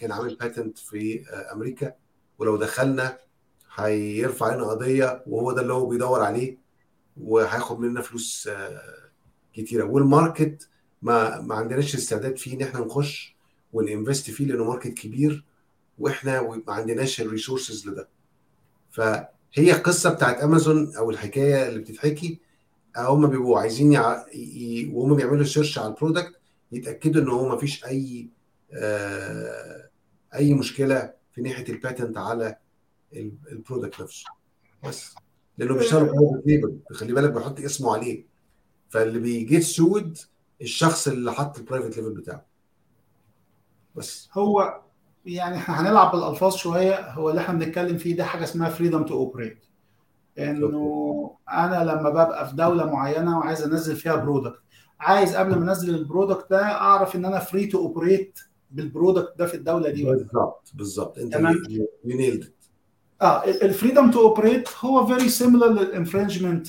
كان عامل باتنت في امريكا، ولو دخلنا هيرفع علينا قضيه وهو ده اللي هو بيدور عليه وهياخد مننا فلوس كتيره، والماركت ما عندناش استعداد فيه ان احنا نخش ونinvest فيه لانه ماركت كبير واحنا ما عندناش الريسورسز لده. فهي قصة بتاعت أمازون أو الحكاية اللي بتتحكي، هم بيبقوا عايزين وهم بيعملوا سيرش على البرودكت يتأكدوا إنه هو ما فيش أي مشكلة في ناحية الباتنت على البرودكت نفسه، بس لأنه بيشتغلوا برايفت ليبل، خلي بالك بيحط اسمه عليه، فاللي بيجيت سود الشخص اللي حط البرايفت ليبل بتاعه. بس هو يعني احنا هنلعب بالالفاظ شويه. هو اللي احنا بنتكلم فيه ده حاجه اسمها فريدم تو اوبريت، انه انا لما ببقى في دوله معينه وعايز انزل فيها برودكت، عايز قبل ما انزل البرودكت ده اعرف ان انا فري تو اوبريت بالبرودكت ده في الدوله دي. بالظبط انت نيلت. الفريدم تو اوبريت هو فيري سيميلر للانفرنجمنت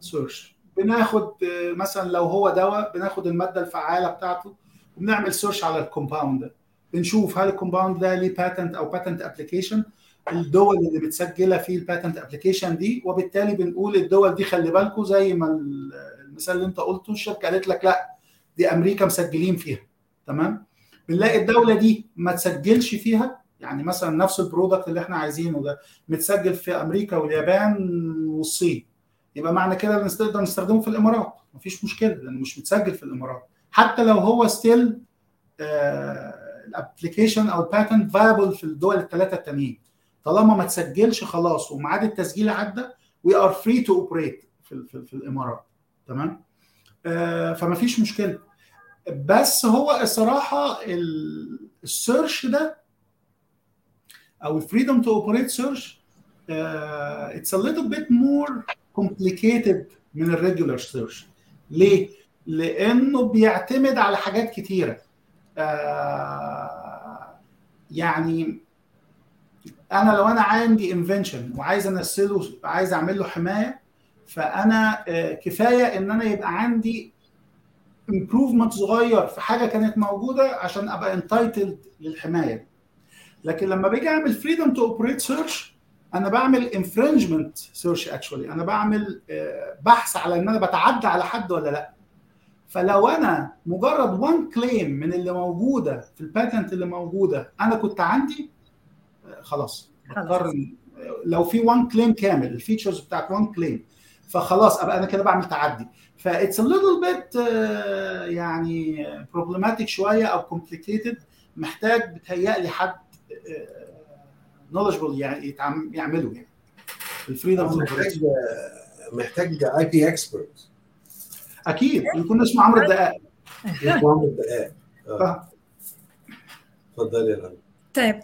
سيرش. بناخد مثلا لو هو دواء، بناخد الماده الفعاله بتاعته وبنعمل سيرش على الكومباوند ده، بنشوف هل الكومباوند ده ليه باتنت او باتنت ابلكيشن، الدول اللي بتسجلها فيه الباتنت ابلكيشن دي، وبالتالي بنقول الدول دي خلي بالكم. زي ما المثال اللي انت قلته، الشركه قالت لك لا دي امريكا مسجلين فيها، تمام، بنلاقي الدوله دي ما تسجلش فيها. يعني مثلا نفس البرودكت اللي احنا عايزينه ده متسجل في امريكا واليابان والصين، يبقى معنى كده نقدر نستخدمه في الامارات، مفيش مشكله لانه مش متسجل في الامارات، حتى لو هو ستيل الابلكيشن او الباتنت فايبل في الدول الثلاثه التانيين. طالما ما تسجلش خلاص وميعاد التسجيل عدى، وي ار فري تو اوبريت في الامارات، تمام. فما فيش مشكله. بس هو الصراحه السيرش ده او الفريدم تو اوبريت سيرش اتس ا ليتل بيت مور كومبليكيتد من الريجولار سيرش. ليه؟ لانه بيعتمد على حاجات كتيره. يعني انا لو انا عندي انفنشن وعايز انزله، عايز اعمل له حمايه، فانا كفايه ان انا يبقى عندي امبروفمنت صغير في حاجه كانت موجوده عشان ابقى انتايتلد للحمايه. لكن لما باجي اعمل فريدم تو اوبريت سيرش، انا بعمل انفرنجمنت سيرش. اكشولي انا بعمل بحث على ان انا بتعدى على حد ولا لا. فلو انا مجرد وان كليم من اللي موجوده في الباتنت اللي موجوده انا كنت عندي، خلاص بضطر لو في وان كليم كامل الفيتشرز بتاعت وان كليم، فخلاص ابقى انا كده بعمل تعدي. فايتس ا ليتل بيت يعني بروبلماتيك شويه او كومبليكيتد، محتاج بتهيألي حد نولجبل يعني يعمله. يعني الفريدم محتاج اي بي اكسبرت اكيد، يكون اسمه عمرو الدقاق. اتفضل يا رنا. طيب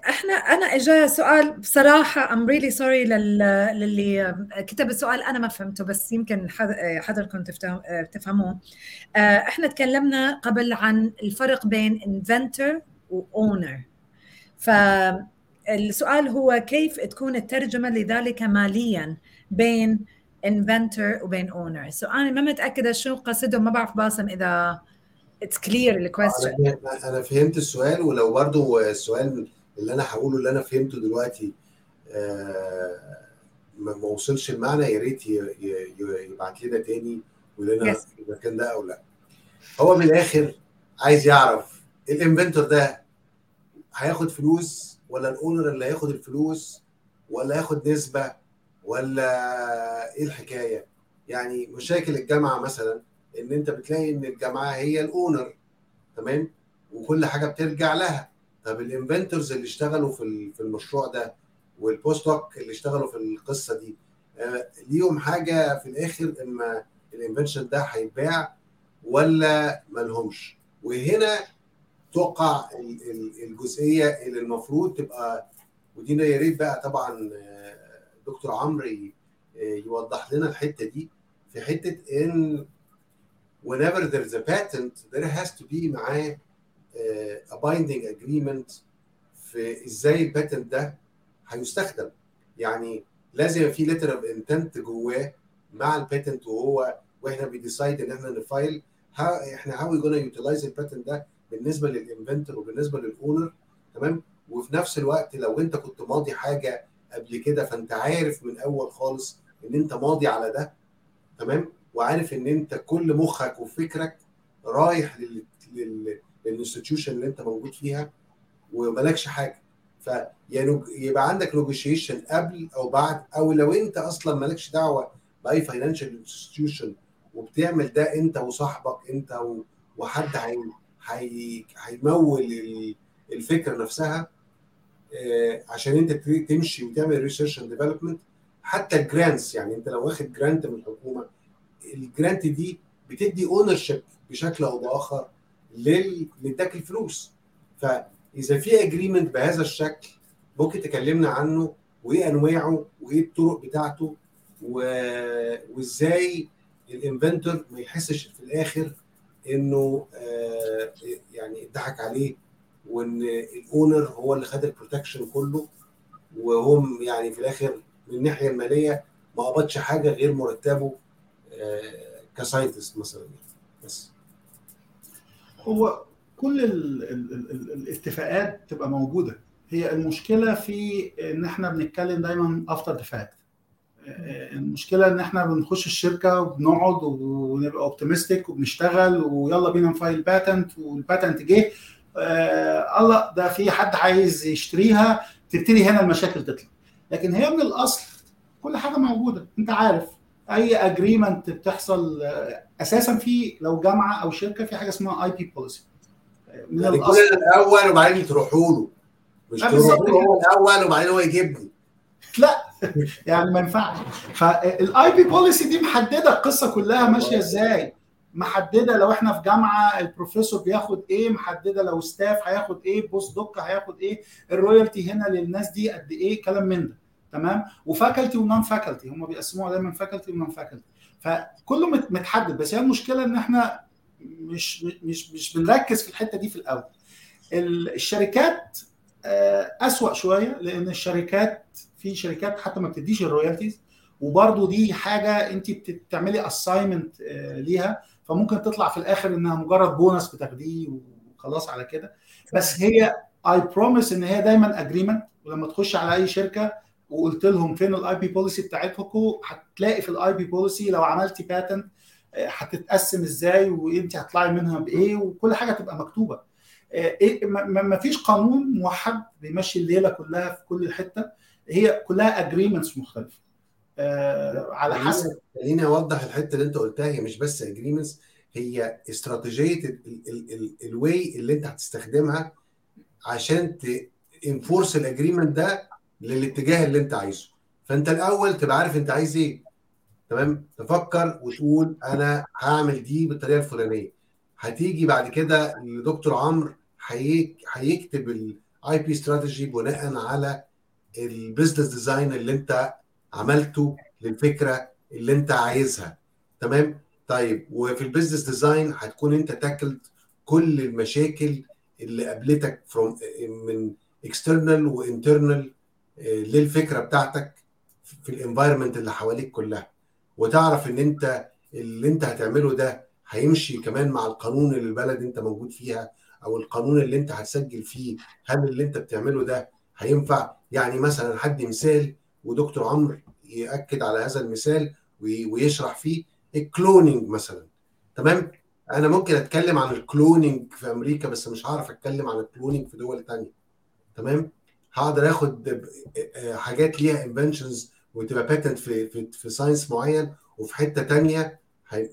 انا اجا سؤال بصراحه ام ريلي سوري للي كتب السؤال، انا ما فهمته، بس يمكن حضركم تفهموه. احنا تكلمنا قبل عن الفرق بين inventor و owner، فالسؤال هو كيف تكون الترجمه لذلك ماليا بين inventor وبين owner. سو انا ما متاكده شو قصده، ما بعرف باسم اذا it's clear the question. انا فهمت السؤال، ولو برضه السؤال اللي انا هقوله اللي انا فهمته دلوقتي ما وصلش المعنى، يا ريت يبعت لنا تاني ولنا yes. اذا كان ده او لا. هو من الاخر عايز يعرف الانفنتور ده هياخد فلوس ولا الاونر اللي هياخد الفلوس، ولا هياخد نسبه، ولا ايه الحكايه. يعني مشاكل الجامعه مثلا، ان انت بتلاقي ان الجامعه هي الاونر، تمام، وكل حاجه بترجع لها. طب الانفنتورز اللي اشتغلوا في المشروع ده والبوست دوك اللي اشتغلوا في القصه دي ليهم حاجه في الاخر، اما الانفنشن ده هيتباع ولا مالهمش. وهنا توقع الجزئيه اللي المفروض تبقى، ودينا يا ريت بقى طبعا دكتور عمرو يوضح لنا الحته دي، في حته ان whenever there is a patent there has to be معاه a binding agreement في ازاي الباتنت ده هيستخدم. يعني لازم في letter of intent جواه مع الباتنت، واحنا بيديسايد ان احنا نفايل how we gonna utilize الباتنت ده بالنسبه للانفنتور وبالنسبه للاونر، تمام. وفي نفس الوقت لو انت كنت ماضي حاجه قبل كده، فانت عارف من اول خالص ان انت ماضي على ده، تمام، وعارف ان انت كل مخك وفكرك رايح للانستيتيوشن اللي انت موجود فيها ومالكش حاجه. فيعني يبقى عندك نيجوشيشن قبل او بعد، او لو انت اصلا مالكش دعوه باي فاينانشال انستيتيوشن وبتعمل ده انت وصاحبك انت وحد هيمول الفكره نفسها عشان انت تمشي وتعمل ريسيرش اند ديفلوبمنت. حتى الجرانتس، يعني انت لو واخد جرانت من الحكومه، الجرانت دي بتدي اونرشيب بشكل او باخر للمداك الفلوس. فاذا في اجريمنت بهذا الشكل، ممكن تكلمنا عنه وايه انواعه وايه الطرق بتاعته وازاي الانفنتور ما يحسش في الاخر انه يعني اتضحك عليه، وان الاونر هو اللي خد البروتكشن كله، وهم يعني في الاخر من الناحيه الماليه ما قبضش حاجه غير مرتبه كساينتست مثلا. بس هو كل الاتفاقات تبقى موجوده. هي المشكله في ان احنا بنتكلم دايما افتر ذا فاكت. المشكله ان احنا بنخش الشركه وبنقعد ونبقى اوبتيمستيك وبنشتغل ويلا بينا نفايل باتنت، والباتنت جه الله ده في حد عايز يشتريها، تبتدي هنا المشاكل تطلع. لكن هي من الاصل كل حاجه موجوده، انت عارف اي اجريمنت بتحصل اساسا. في لو جامعه او شركه في حاجه اسمها اي بي بوليسي من الاصل الاول، وبعدين تروحوا له مش تروحوا له الاول وبعدين هو يجيبني، لا يعني ما ينفعش. فالاي بي بوليسي دي محدده القصه كلها ماشيه ازاي، محدده لو احنا في جامعه البروفيسور بياخد ايه، محدده لو ستاف هياخد ايه، بوست دوك هياخد ايه، الرويالتي هنا للناس دي قد ايه، كلام من ده، تمام. وفاكلتي ونون فاكلتي، هم بيقسموها دايما فاكلتي ونون فاكلتي، فكله متحدد. بس هي المشكله ان احنا مش بنركز في الحته دي في الاول. الشركات اسوأ شويه، لان الشركات في شركات حتى ما بتديش الرويالتيز، وبرضو دي حاجه انت بتعملي اساينمنت ليها، فممكن تطلع في الاخر انها مجرد بونص بتاخديه وخلاص على كده. بس هي اي بروميس ان هي دايما اجريمنت، ولما تخش على اي شركه وقلت لهم فين الاي بي بوليسي بتاعتكم، هتلاقي في الاي بي بوليسي لو عملتي باتنت هتتقسم ازاي وانت هتطلعي منها بايه، وكل حاجه تبقى مكتوبه. ما فيش قانون موحد بيمشي الليله كلها في كل حته، هي كلها اجريمنتس مختلفه على حسب. خليني اوضح الحته اللي انت قلتها، هي مش بس اجريمنتس، هي استراتيجيه الواي اللي انت هتستخدمها عشان تنفورس الاجريمنت ده للاتجاه اللي انت عايزه. فانت الاول تبقى عارف انت عايز ايه، تمام؟ تفكر وتقول انا هعمل دي بالطريقه الفلانيه. هتيجي بعد كده لدكتور عمرو هيكتب الاي بي استراتيجي بناء على البيزنس ديزاين اللي انت عملته للفكره اللي انت عايزها، تمام؟ طيب، وفي البيزنس ديزاين هتكون انت تاكلت كل المشاكل اللي قابلتك من اكسترنال وانترنال للفكره بتاعتك في الانفايرمنت اللي حواليك كلها، وتعرف ان انت اللي انت هتعمله ده هيمشي كمان مع القانون اللي البلد انت موجود فيها، او القانون اللي انت هتسجل فيه. هل اللي انت بتعمله ده هينفع؟ يعني مثلا حد مثال، ودكتور عمرو يأكد على هذا المثال ويشرح فيه الكلونينج مثلا، تمام؟ انا ممكن اتكلم عن الكلونينج في امريكا بس مش هعرف اتكلم عن الكلونينج في دول تانية، تمام؟ هقدر اخد حاجات ليها انفنشنز وتبقى باتنت في ساينس معين، وفي حته تانية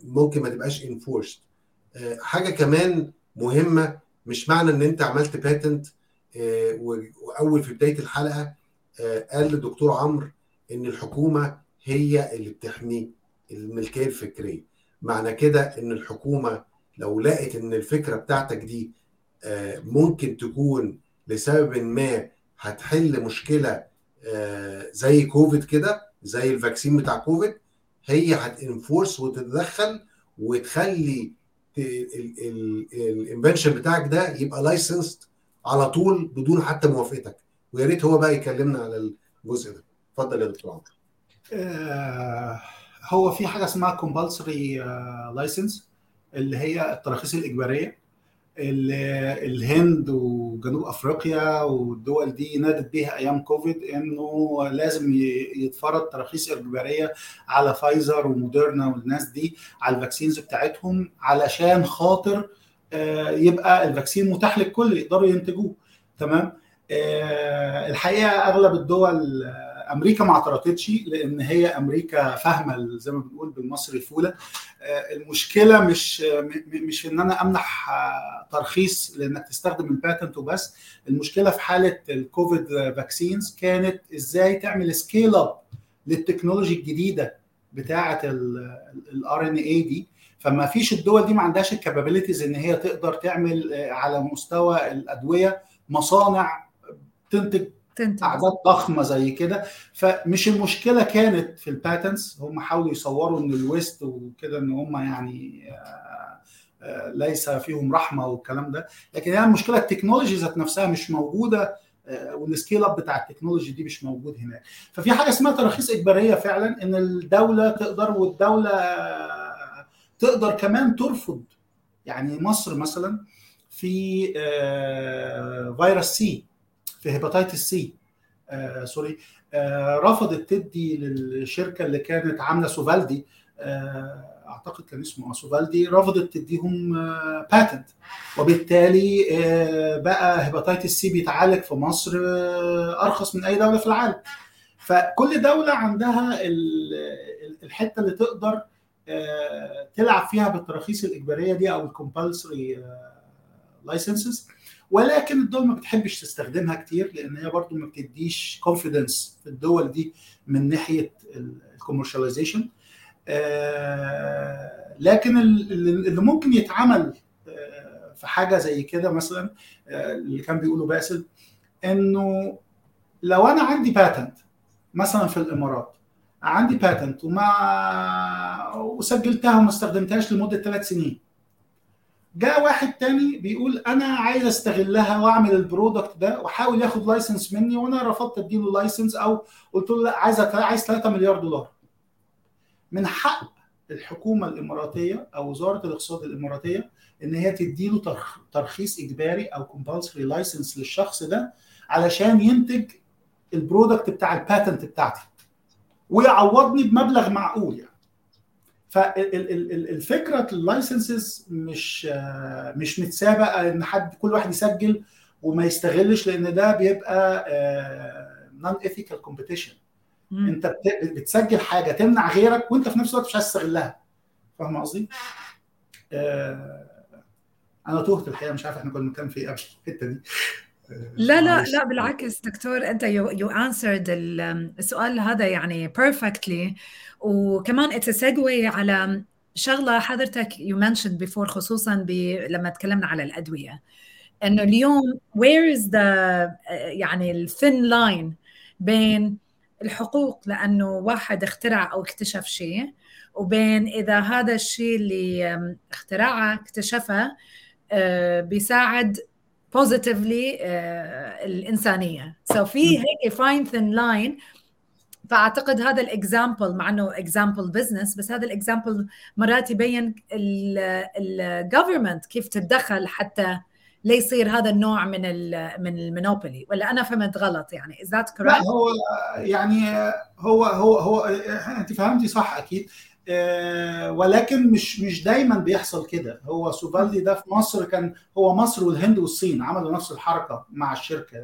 ممكن ما تبقاش انفورسد. حاجه كمان مهمه، مش معنى ان انت عملت باتنت واول في بدايه الحلقه قال للدكتور عمرو ان الحكومه هي اللي بتحمي الملكيه الفكريه، معنى كده ان الحكومه لو لقت ان الفكره بتاعتك دي ممكن تكون لسبب ما هتحل مشكله زي كوفيد كده، زي الفاكسين بتاع كوفيد، هي هتنفورس وتتدخل وتخلي الانفنشن بتاعك ده يبقى لايسنسد على طول بدون حتى موافقتك. ويا ريت هو بقى يكلمنا على الجزء ده. اتفضل يا دكتور عمرو. هو في حاجه اسمها كومبالسري لايسنس، اللي هي التراخيص الاجباريه. الهند وجنوب افريقيا والدول دي نادت بيها ايام كوفيد انه لازم يتفرض تراخيص اجباريه على فايزر وموديرنا والناس دي على الفاكسينز بتاعتهم، علشان خاطر يبقى الفاكسين متاح للكل يقدروا ينتجوه، تمام؟ الحقيقه اغلب الدول، امريكا ما اعترضتش، لان هي امريكا فاهمه زي ما بنقول بالمصري فوله. المشكله مش ان انا امنح ترخيص لانك تستخدم الباتنت وبس، المشكله في حاله الكوفيد فاكسينز كانت ازاي تعمل سكيل اب للتكنولوجيا الجديده بتاعه الار ان اي دي. فما فيش، الدول دي ما عندهاش الكابابيلتيز ان هي تقدر تعمل على مستوى الادويه مصانع تنتج أعداد ضخمة زي كده. فمش المشكلة كانت في الباتنس، هم حاولوا يصوروا ان الويست وكده ان هم يعني ليس فيهم رحمة والكلام ده، لكن يعني المشكلة التكنولوجي ذات نفسها مش موجودة، والسكيل اب بتاع التكنولوجي دي مش موجود هناك. ففي حاجة اسمها تراخيص إجبارية فعلا، ان الدولة تقدر، والدولة تقدر كمان ترفض. يعني مصر مثلا في فيروس سي، في هيباتيتس سي سوري، رفضت تدي للشركه اللي كانت عامله سوفالدي، اعتقد كان اسمه سوفالدي، رفضت تديهم باتنت، وبالتالي بقى هيباتيتس سي بيتعالج في مصر ارخص من اي دوله في العالم. فكل دوله عندها الحته اللي تقدر تلعب فيها بالتراخيص الاجباريه دي او الكومبالسري لايسنسز، ولكن الدول ما بتحبش تستخدمها كتير، لان هي برضو ما بتديش كونفيدنس في الدول دي من ناحيه الكوميرشاليزيشن. لكن اللي ممكن يتعمل في حاجه زي كده مثلا، اللي كان بيقوله باسل، انه لو انا عندي باتنت مثلا في الامارات، عندي باتنت وسجلتها وما استخدمتهاش لمده 3 سنين، جاء واحد تاني بيقول انا عايز استغلها واعمل البرودكت ده، وحاول ياخد لايسنس مني، وانا رفضت اديله لايسنس، او قلت له لا، عايز $3 مليار. من حق الحكومة الإماراتية أو وزارة الاقتصاد الإماراتية إن هي تديله ترخيص إجباري أو compulsory license للشخص ده علشان ينتج البرودكت بتاع الباتنت بتاعتي ويعوضني بمبلغ معقول يعني. فالفكرة اللايسنسز مش متسابقة إن حد كل واحد يسجل وما يستغلش، لأن ده بيبقى non-ethical competition. انت بتسجل حاجه تمنع غيرك وانت في نفس الوقت مش عايز تستغلها. فاهم قصدي؟ انا توهت الحقيقه، مش عارف احنا كنا بنتكلم في ايه قبل الحته دي. لا بالعكس دكتور، انت يو انسرد السؤال هذا يعني بيرفكتلي. وكمان اتس سيجوي على شغله حضرتك يو منشند بيفور، خصوصا لما تكلمنا على الادويه، انه اليوم وير از ذا يعني الثين لاين بين الحقوق لأنه واحد اخترع أو اكتشف شيء، وبين إذا هذا الشيء اللي اخترعه اكتشفه بيساعد positively الإنسانية. في هيك fine thin line. فأعتقد هذا الإكزامبل، مع أنه إكزامبل بزنس، بس هذا الإكزامبل مرات يبين الجوفرمنت كيف تتدخل حتى لا يصير هذا النوع من المونوبولي. ولا انا فهمت غلط يعني؟ is that correct؟ لا، هو يعني هو انت فهمتي صح اكيد، ولكن مش دايما بيحصل كده. هو سوفالدي ده في مصر كان، هو مصر والهند والصين عملوا نفس الحركه مع الشركه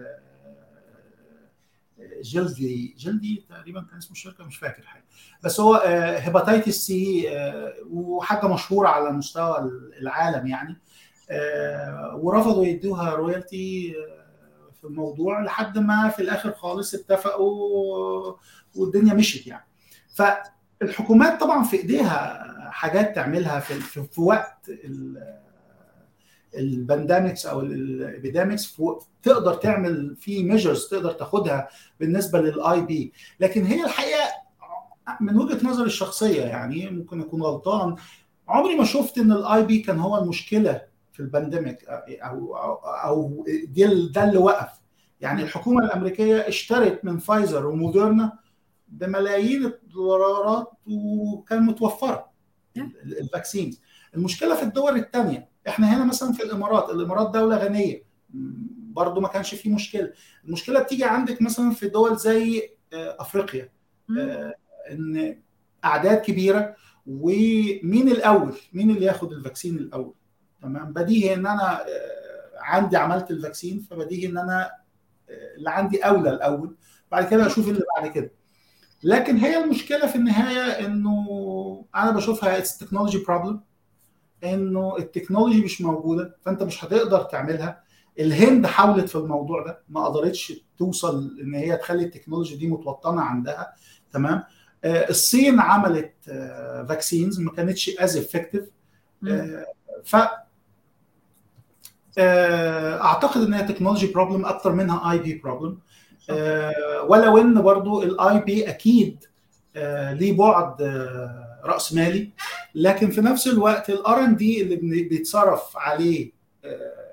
جلدي تقريبا كان اسمه الشركه، مش فاكر حاجه، بس هو هيباتيتس سي، وحاجه مشهوره على مستوى العالم يعني. ورفضوا يدوها رويالتي في الموضوع لحد ما في الآخر خالص اتفقوا والدنيا مشت يعني. فالحكومات طبعا في إيديها حاجات تعملها في وقت البانديميكس أو الإبيديميكس، تقدر تعمل في ميجرز تقدر تاخدها بالنسبة للآي بي. لكن هي الحقيقة من وجهة نظر الشخصية يعني، ممكن أكون غلطان، عمري ما شفت إن الآي بي كان هو المشكلة في البانديميك أو ده اللي وقف يعني. الحكومة الأمريكية اشترت من فايزر وموديرنا بملايين الدولارات وكان متوفرة الفاكسين. المشكلة في الدول التانية. احنا هنا مثلا في الإمارات دولة غنية، برضو ما كانش فيه مشكلة. المشكلة بتيجي عندك مثلا في دول زي أفريقيا، إن أعداد كبيرة، ومين الأول، مين اللي ياخد الفاكسين الأول؟ تمام، بديهي ان انا عندي عملت الفاكسين، فبديهي ان انا اللي عندي اولى الاول، بعد كده اشوف اللي بعد كده. لكن هي المشكله في النهايه انه انا بشوفها التكنولوجي بروبلم، انه التكنولوجي مش موجوده فانت مش هتقدر تعملها. الهند حاولت في الموضوع ده، ما قدرتش توصل ان هي تخلي التكنولوجي دي متوطنه عندها. تمام، الصين عملت فاكسينز ما كانتش از افكتيف. ف اعتقد انها تكنولوجي بروبلم اكتر منها اي بي بروبلم. ولو ان برضو الاي بي اكيد ليه بعد راس مالي، لكن في نفس الوقت الار ان دي اللي بيتصرف عليه،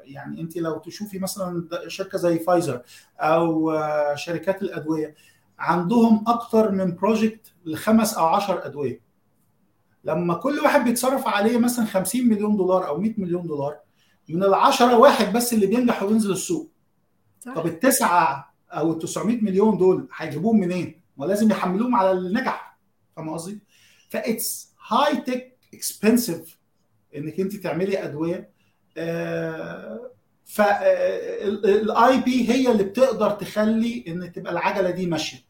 يعني انت لو تشوفي مثلا شركه زي فايزر او شركات الادويه، عندهم اكتر من بروجكت ل5 او 10 ادويه. لما كل واحد بيتصرف عليه مثلا $50 مليون او $100 مليون، من 10 واحد بس اللي بينجح وينزل السوق. صح. طب ال9 او ال$900 مليون دول هيجيبوهم منين؟ ولازم يحملوهم على اللي نجح. فاهم قصدي؟ فايتس هاي تك اكسبنسيف انك انت تعملي ادويه. فالاي بي هي اللي بتقدر تخلي ان تبقى العجله دي ماشيه.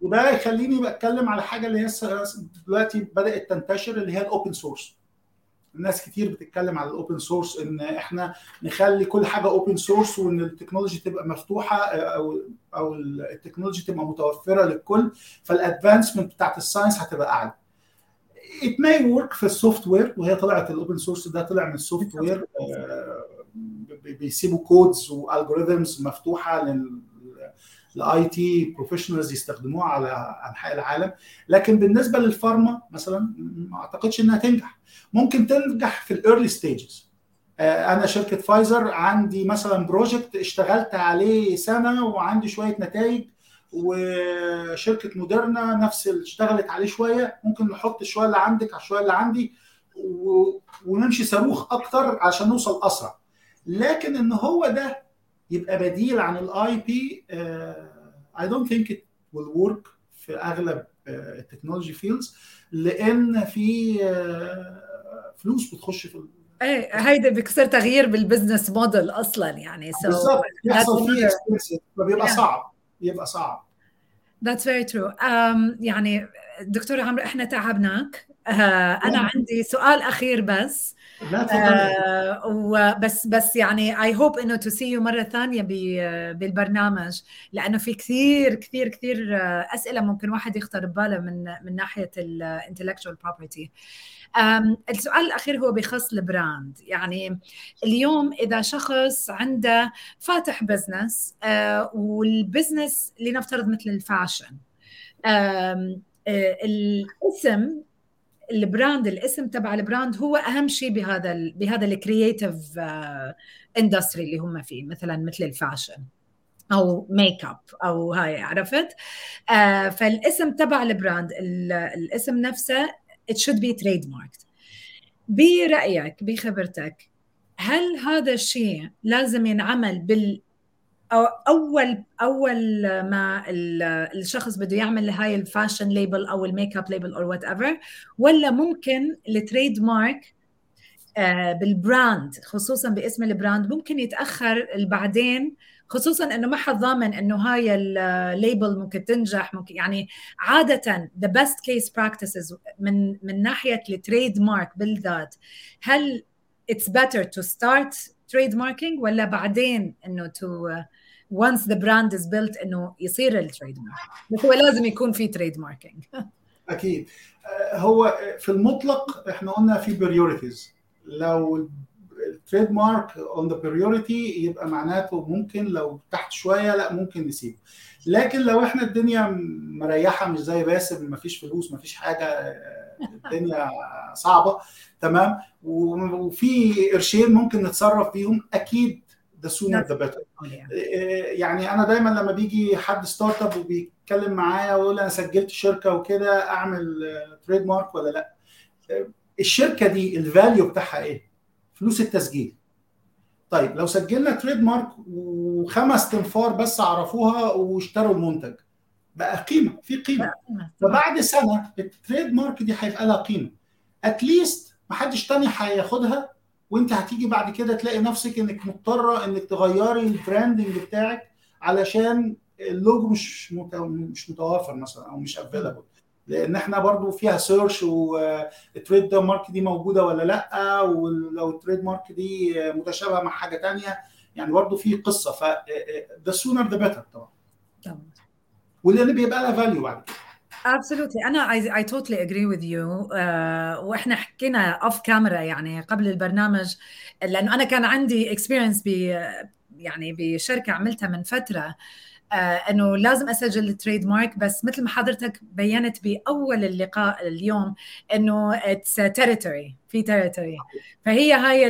وده يخليني بتكلم على حاجه اللي هي دلوقتي بدات تنتشر، اللي هي الاوبن سورس. الناس كتير بتتكلم على الاوبن سورس، ان احنا نخلي كل حاجه اوبن سورس، وان التكنولوجي تبقى مفتوحه او التكنولوجي تبقى متوفره للكل، فالادفانسمنت بتاعه الساينس هتبقى اعلى. ات ماي ورك في السوفت وير، وهي طلعت الاوبن سورس ده طلع من السوفت وير، بيسيبوا كودز والجوريزمز مفتوحه للاي تي بروفيشنالز يستخدموها على انحاء العالم. لكن بالنسبه للفارما مثلا ما اعتقدش انها تنجح. ممكن تنجح في الايرلي ستيجز. انا شركه فايزر عندي مثلا بروجكت اشتغلت عليه سنه وعندي شويه نتائج، وشركه موديرنا نفس اللي اشتغلت عليه شويه، ممكن نحط الشويه اللي عندك على الشويه اللي عندي ونمشي صاروخ اكتر عشان نوصل اسرع. لكن ان هو ده يبقى بديل عن الاي بي، I don't think it will work في اغلب التكنولوجي فيلدز، لان في فلوس بتخش في هيدا بيكسر تغيير بالبزنس موديل اصلا يعني. بالظبط يحصل فيه اكسبنسز فبيبقى صعب، يبقى صعب. That's very true. يعني دكتور عمرو احنا تعبناك. انا عندي سؤال اخير بس بس يعني اي هوب انه تو سي يو مره ثانيه بالبرنامج، لانه في كثير كثير كثير اسئله ممكن واحد يخطر بباله من ناحيه الانتلكتشوال بروبرتي. السؤال الاخير هو بخص البراند. يعني اليوم اذا شخص عنده فاتح بزنس والبزنس اللي نفترض مثل الفاشن، الاسم البراند، الاسم تبع البراند هو اهم شيء بهذا الكرييتيف اندستري اللي هم فيه، مثل الفاشن او ميك اب او هاي، عرفت؟ فالاسم تبع البراند، الاسم نفسه it should be trademarked. برأيك بخبرتك هل هذا الشيء لازم ينعمل اول ما الشخص بده يعمل هاي الفاشن ليبل او الميك اب ليبل او وات ايفر، ولا ممكن التريد مارك بالبراند خصوصا باسم البراند ممكن يتاخر بعدين، خصوصا انه ما حد ضامن انه هاي الليبل ممكن تنجح؟ ممكن يعني عاده the best case practices من ناحيه التريد مارك بالذات، هل it's better to start trade marking ولا بعدين انه once the brand is built إنه يصير التريد مارك؟ بس هو لازم يكون في تريد ماركينج. أكيد. هو في المطلق إحنا قلنا في بريوريتيز، لو التريد مارك on the priority يبقى معناته ممكن لو تحت شوية لا ممكن نسيبه. لكن لو إحنا الدنيا مريحة مش زي باسم، مفيش فلوس مفيش حاجة، الدنيا صعبة تمام، وفي قرشين ممكن نتصرف بيهم، أكيد the sooner the better. يعني أنا دايما لما بيجي حد ستارت اب وبيتكلم معايا ويقول أنا سجلت شركة وكده، أعمل تريد مارك ولا لأ؟ الشركة دي الفاليو بتاعها إيه؟ فلوس التسجيل. طيب لو سجلنا تريد مارك و5 تنفار بس عرفوها واشتروا المنتج، بقى قيمة، في قيمة. فبعد سنة التريد مارك دي هيبقى لها قيمة، أتليست محدش تاني هياخدها، وانت هتيجي بعد كده تلاقي نفسك انك مضطرة انك تغيري البراندنج بتاعك علشان اللوجو مش متوافر مثلا او مش افيلابل، لان احنا برضو فيها سيرش، والتريد مارك دي موجودة ولا لا، ولو التريد مارك دي متشابهة مع حاجة تانية يعني برضو في قصة. ف the sooner the better طبعا. واللي بيبقى لها فاليو بعد. Absolutely. أنا I totally agree with you. وإحنا حكينا off camera يعني قبل البرنامج، لأنه أنا كان عندي experience يعني بشركة عملتها من فترة، أنه لازم أسجل التريد مارك، بس مثل ما حضرتك بيّنت بأول اللقاء اليوم أنه it's territory، في territory، فهي هاي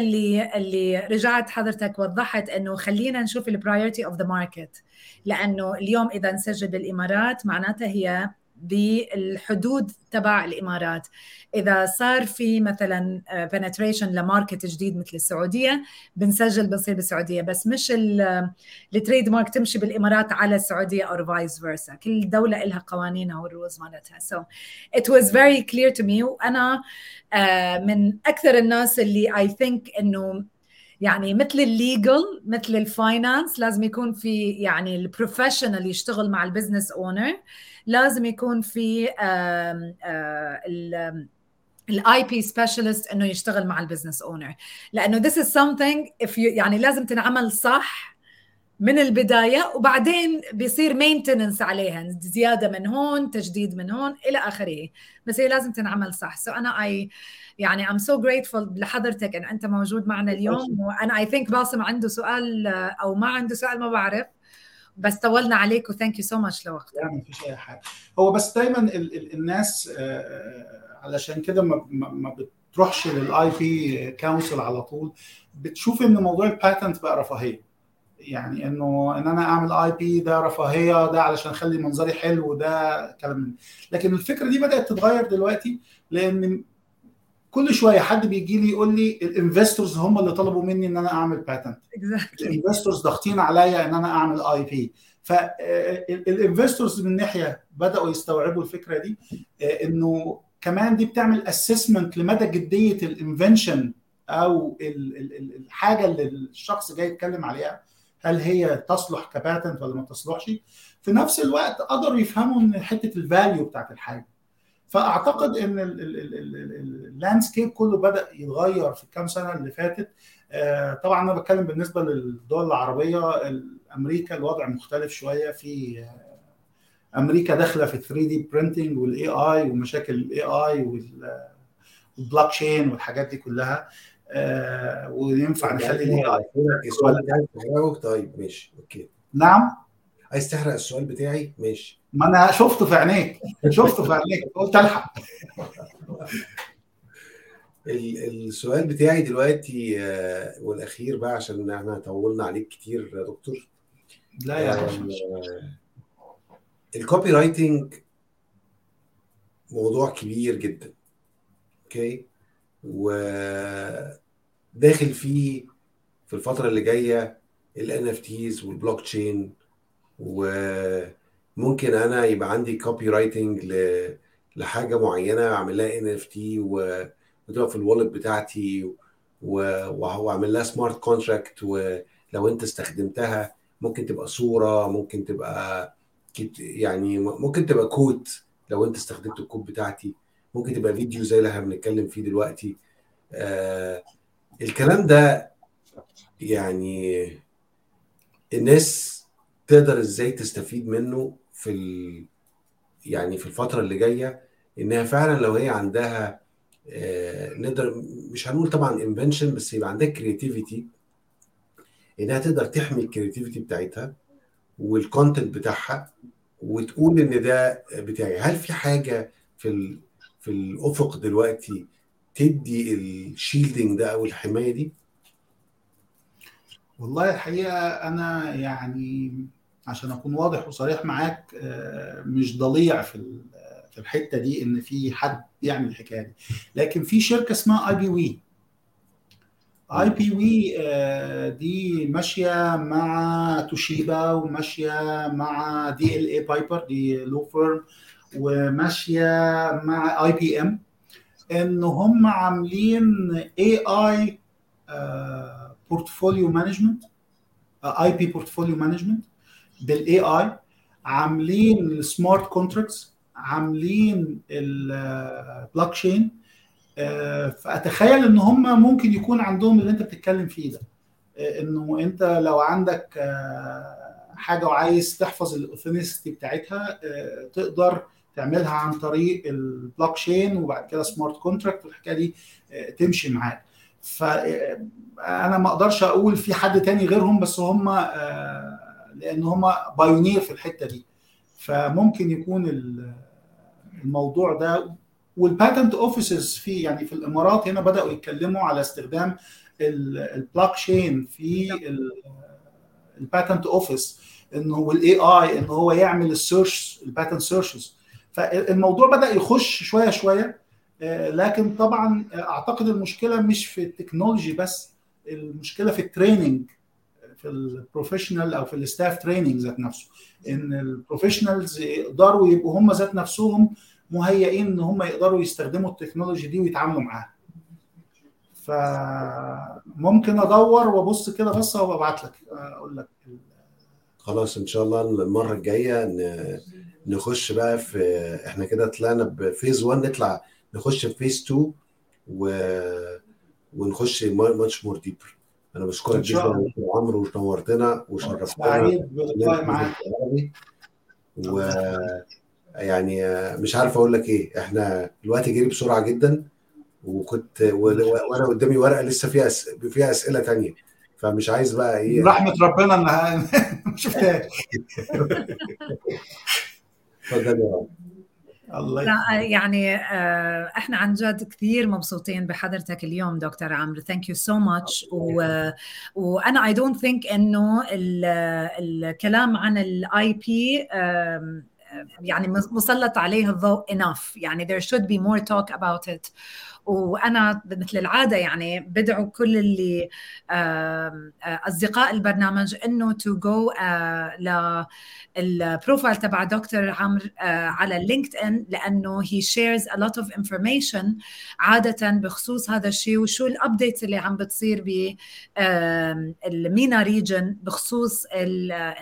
اللي رجعت حضرتك وضحت أنه خلينا نشوف priority of the market، لأنه اليوم إذا نسجل بالإمارات معناتها هي بالحدود تبع الإمارات. إذا صار في مثلا penetration لماركت جديد مثل السعودية بنسجل بنصير بالسعودية، بس مش التريد مارك تمشي بالإمارات على السعودية أو vice versa. كل دولة إلها قوانينها والرولز مالتها. So it was very clear to me. وأنا من أكثر الناس اللي I think إنه يعني مثل الليجل مثل الفاينانس لازم يكون في يعني البروفيشنال اللي يشتغل مع البزنس اونر، لازم يكون في الاي بي سبيشالست انه يشتغل مع البزنس اونر، لانه this is something يعني لازم تنعمل صح من البداية، وبعدين بيصير مينتيننس عليها، زيادة من هون تجديد من هون إلى آخره، بس هي لازم تنعمل صح. so أنا يعني I'm so grateful لحضرتك أن أنت موجود معنا اليوم. وأنا I think باسم عنده سؤال أو ما عنده سؤال ما بعرف، بس طولنا عليك و thank you so much لوقتك. يعني مفيش أي حاجة، هو بس دايما الناس علشان كده ما بتروحش للآي بي كونسل على طول، بتشوف إن موضوع الباتنت بقى رفاهية. يعني انه ان انا اعمل اي بي ده رفاهيه، ده علشان اخلي منظري حلو، ده كلام من. لكن الفكره دي بدات تتغير دلوقتي، لان كل شويه حد بيجي لي يقول لي الانفستورز هم اللي طلبوا مني ان انا اعمل باتنت. الانفستورز ضاغطين عليا ان انا اعمل اي بي. فالانفستورز من ناحيه بداوا يستوعبوا الفكره دي، انه كمان دي بتعمل اسسمنت لمدى جديه الانفنشن او الحاجه اللي الشخص جاي يتكلم عليها، هل هي تصلح كباتنت ولا ما تصلحش. في نفس الوقت قدروا يفهموا ان حته الفاليو بتاعت الحاجه. فاعتقد ان اللاندسكيب كله بدا يتغير في الكام سنه اللي فاتت. طبعا انا بتكلم بالنسبه للدول العربيه، امريكا الوضع مختلف شويه. في امريكا داخله في 3 دي برينتنج والاي اي ومشاكل الاي اي والبلوك تشين والحاجات دي كلها، وينفع نخلي الاي اي. السؤال بتاعك طيب ماشي اوكي. نعم عايز تحرق السؤال بتاعي؟ ماشي، ما انا شفته في عينيك، قلت الحق. السؤال بتاعي دلوقتي والاخير بقى، عشان احنا طولنا عليك كتير يا دكتور. لا يا الكوبي رايتنج موضوع كبير جدا، اوكي، وداخل فيه في الفتره اللي جايه الNFTs والبلوك تشين، وممكن انا يبقى عندي كوبي رايتنج لحاجه معينه اعمل لها NFT وتبقى في الوالت بتاعتي، وهو اعمل لها سمارت كونتراكت، ولو انت استخدمتها ممكن تبقى صوره، ممكن تبقى يعني ممكن تبقى كوت لو انت استخدمت الكود بتاعتي، ممكن تبقى فيديو زي اللي احنا بنتكلم فيه دلوقتي. الكلام ده يعني الناس تقدر ازاي تستفيد منه في يعني في الفترة اللي جاية، انها فعلا لو هي عندها نقدر مش هنقول طبعا invention، بس يبقى عندها creativity، انها تقدر تحمي creativity بتاعتها والكونتنت بتاعها وتقول ان ده بتاعي. هل في حاجة في الأفق دلوقتي تدي الشيلدينج ده أو الحماية دي؟ والله الحقيقة أنا يعني عشان أكون واضح وصريح معاك مش ضليع في الحتة دي إن في حد يعمل الحكاية دي. لكن في شركة اسمها IPV دي ماشية مع توشيبا وماشية مع DLA بايبر دي لو فيرم وماشية مع IBM، إن هم عاملين AI portfolio management IP portfolio management بالAI، عاملين smart contracts، عاملين blockchain. فأتخيل إن هم ممكن يكون عندهم اللي أنت بتتكلم فيه ده، إنه أنت لو عندك حاجة وعايز تحفظ الأوثنتيسيتي بتاعتها تقدر تعملها عن طريق البلوكشين، وبعد كده سمارت كونتراكت والحكايه دي تمشي معاك. فانا ما اقدرش اقول في حد تاني غيرهم، بس هم لان هم بايونير في الحته دي، فممكن يكون الموضوع ده. والباتنت اوفيسز في يعني في الامارات هنا بداوا يتكلموا على استخدام البلوكشين في الباتنت اوفيس، انه والاي اي ان هو يعمل السيرش الباترن سيرشز. فالموضوع بدا يخش شويه شويه. لكن طبعا اعتقد المشكله مش في التكنولوجي بس، المشكله في التريننج، في البروفيشنال او في الستاف تريننج ذات نفسه، ان البروفيشنالز يقدروا يبقوا هم ذات نفسهم مهيئين ان هم يقدروا يستخدموا التكنولوجي دي ويتعاملوا معاها. فممكن ادور وابص كده بس وابعت لك اقول لك. خلاص ان شاء الله المره الجايه نخش بقى في، احنا كده طلعنا بفيز 1، نطلع نخش في فيز 2 ونخش ماتش مور ديبر. انا بشكرك جدا عمرو وتنورتنا وشرفتنا، سعيد باللقاء معاك. ويعني مش عارف اقول لك ايه، احنا الوقت جري بسرعه جدا، وكنت وانا قدامي ورقه لسه فيها اسئله تانية، فمش عايز بقى ايه، رحمه ربنا انها شفتها. اتفضل يا رب. الله يخليك. يعني احنا عن جد كثير مبسوطين بحضرتك اليوم دكتور عمرو. ثانك يو سو ماتش. وانا اي دونت ثينك انه الكلام عن الاي بي يعني مسلط عليه الضوء enough، يعني there should be more talk about it. وأنا مثل العادة يعني بدعو كل اللي أصدقاء البرنامج إنه to go للبروفايل تبع دكتور عمرو على اللينكد إن، لأنه he shares a lot of information عادة بخصوص هذا الشيء وشو الأبديت اللي عم بتصير ب المينا ريجن بخصوص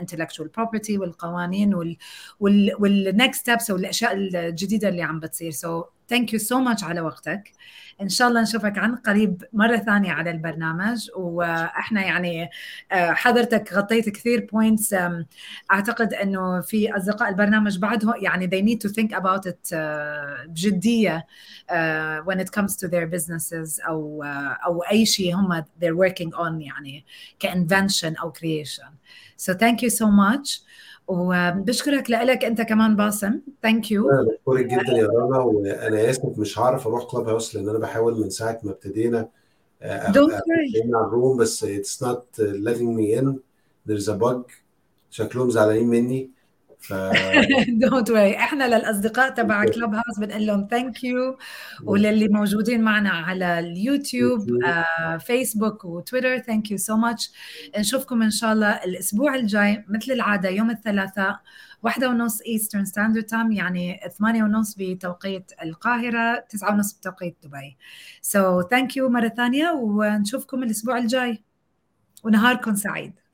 intellectual property والقوانين والnext steps والأشياء الجديدة اللي عم بتصير. so thank you so much على وقتك. إن شاء الله نشوفك عن قريب مرة ثانية على البرنامج. وإحنا يعني حضرتك غطيت كثير points أعتقد أنه في أصدقاء البرنامج بعده يعني they need to think about it بجدية when it comes to their businesses أو أي شيء هم they're working on يعني كinvention أو creation. so thank you so much. وبشكرك لك أنت كمان باسم. ثانك يو. أنا بشكرك جدا يا رنا، وأنا آسف مش هعرف أروح كلاب هاوس لأن أنا بحاول من ساعة ما ابتدينا على الروم، بس it's not letting me in. There's a bug. شكلهم زعلانين مني. Don't worry. احنا للأصدقاء تبع كلاب هاوس بنقول لهم ثانك يو، وللي موجودين معنا على اليوتيوب فيسبوك وتويتر ثانك يو سو ماتش. نشوفكم ان شاء الله الاسبوع الجاي مثل العادة يوم الثلاثاء 1:30 Eastern Standard Time، يعني 8:30 بتوقيت القاهرة 9:30 بتوقيت دبي. so thank you مرة ثانية ونشوفكم الاسبوع الجاي ونهاركم سعيد.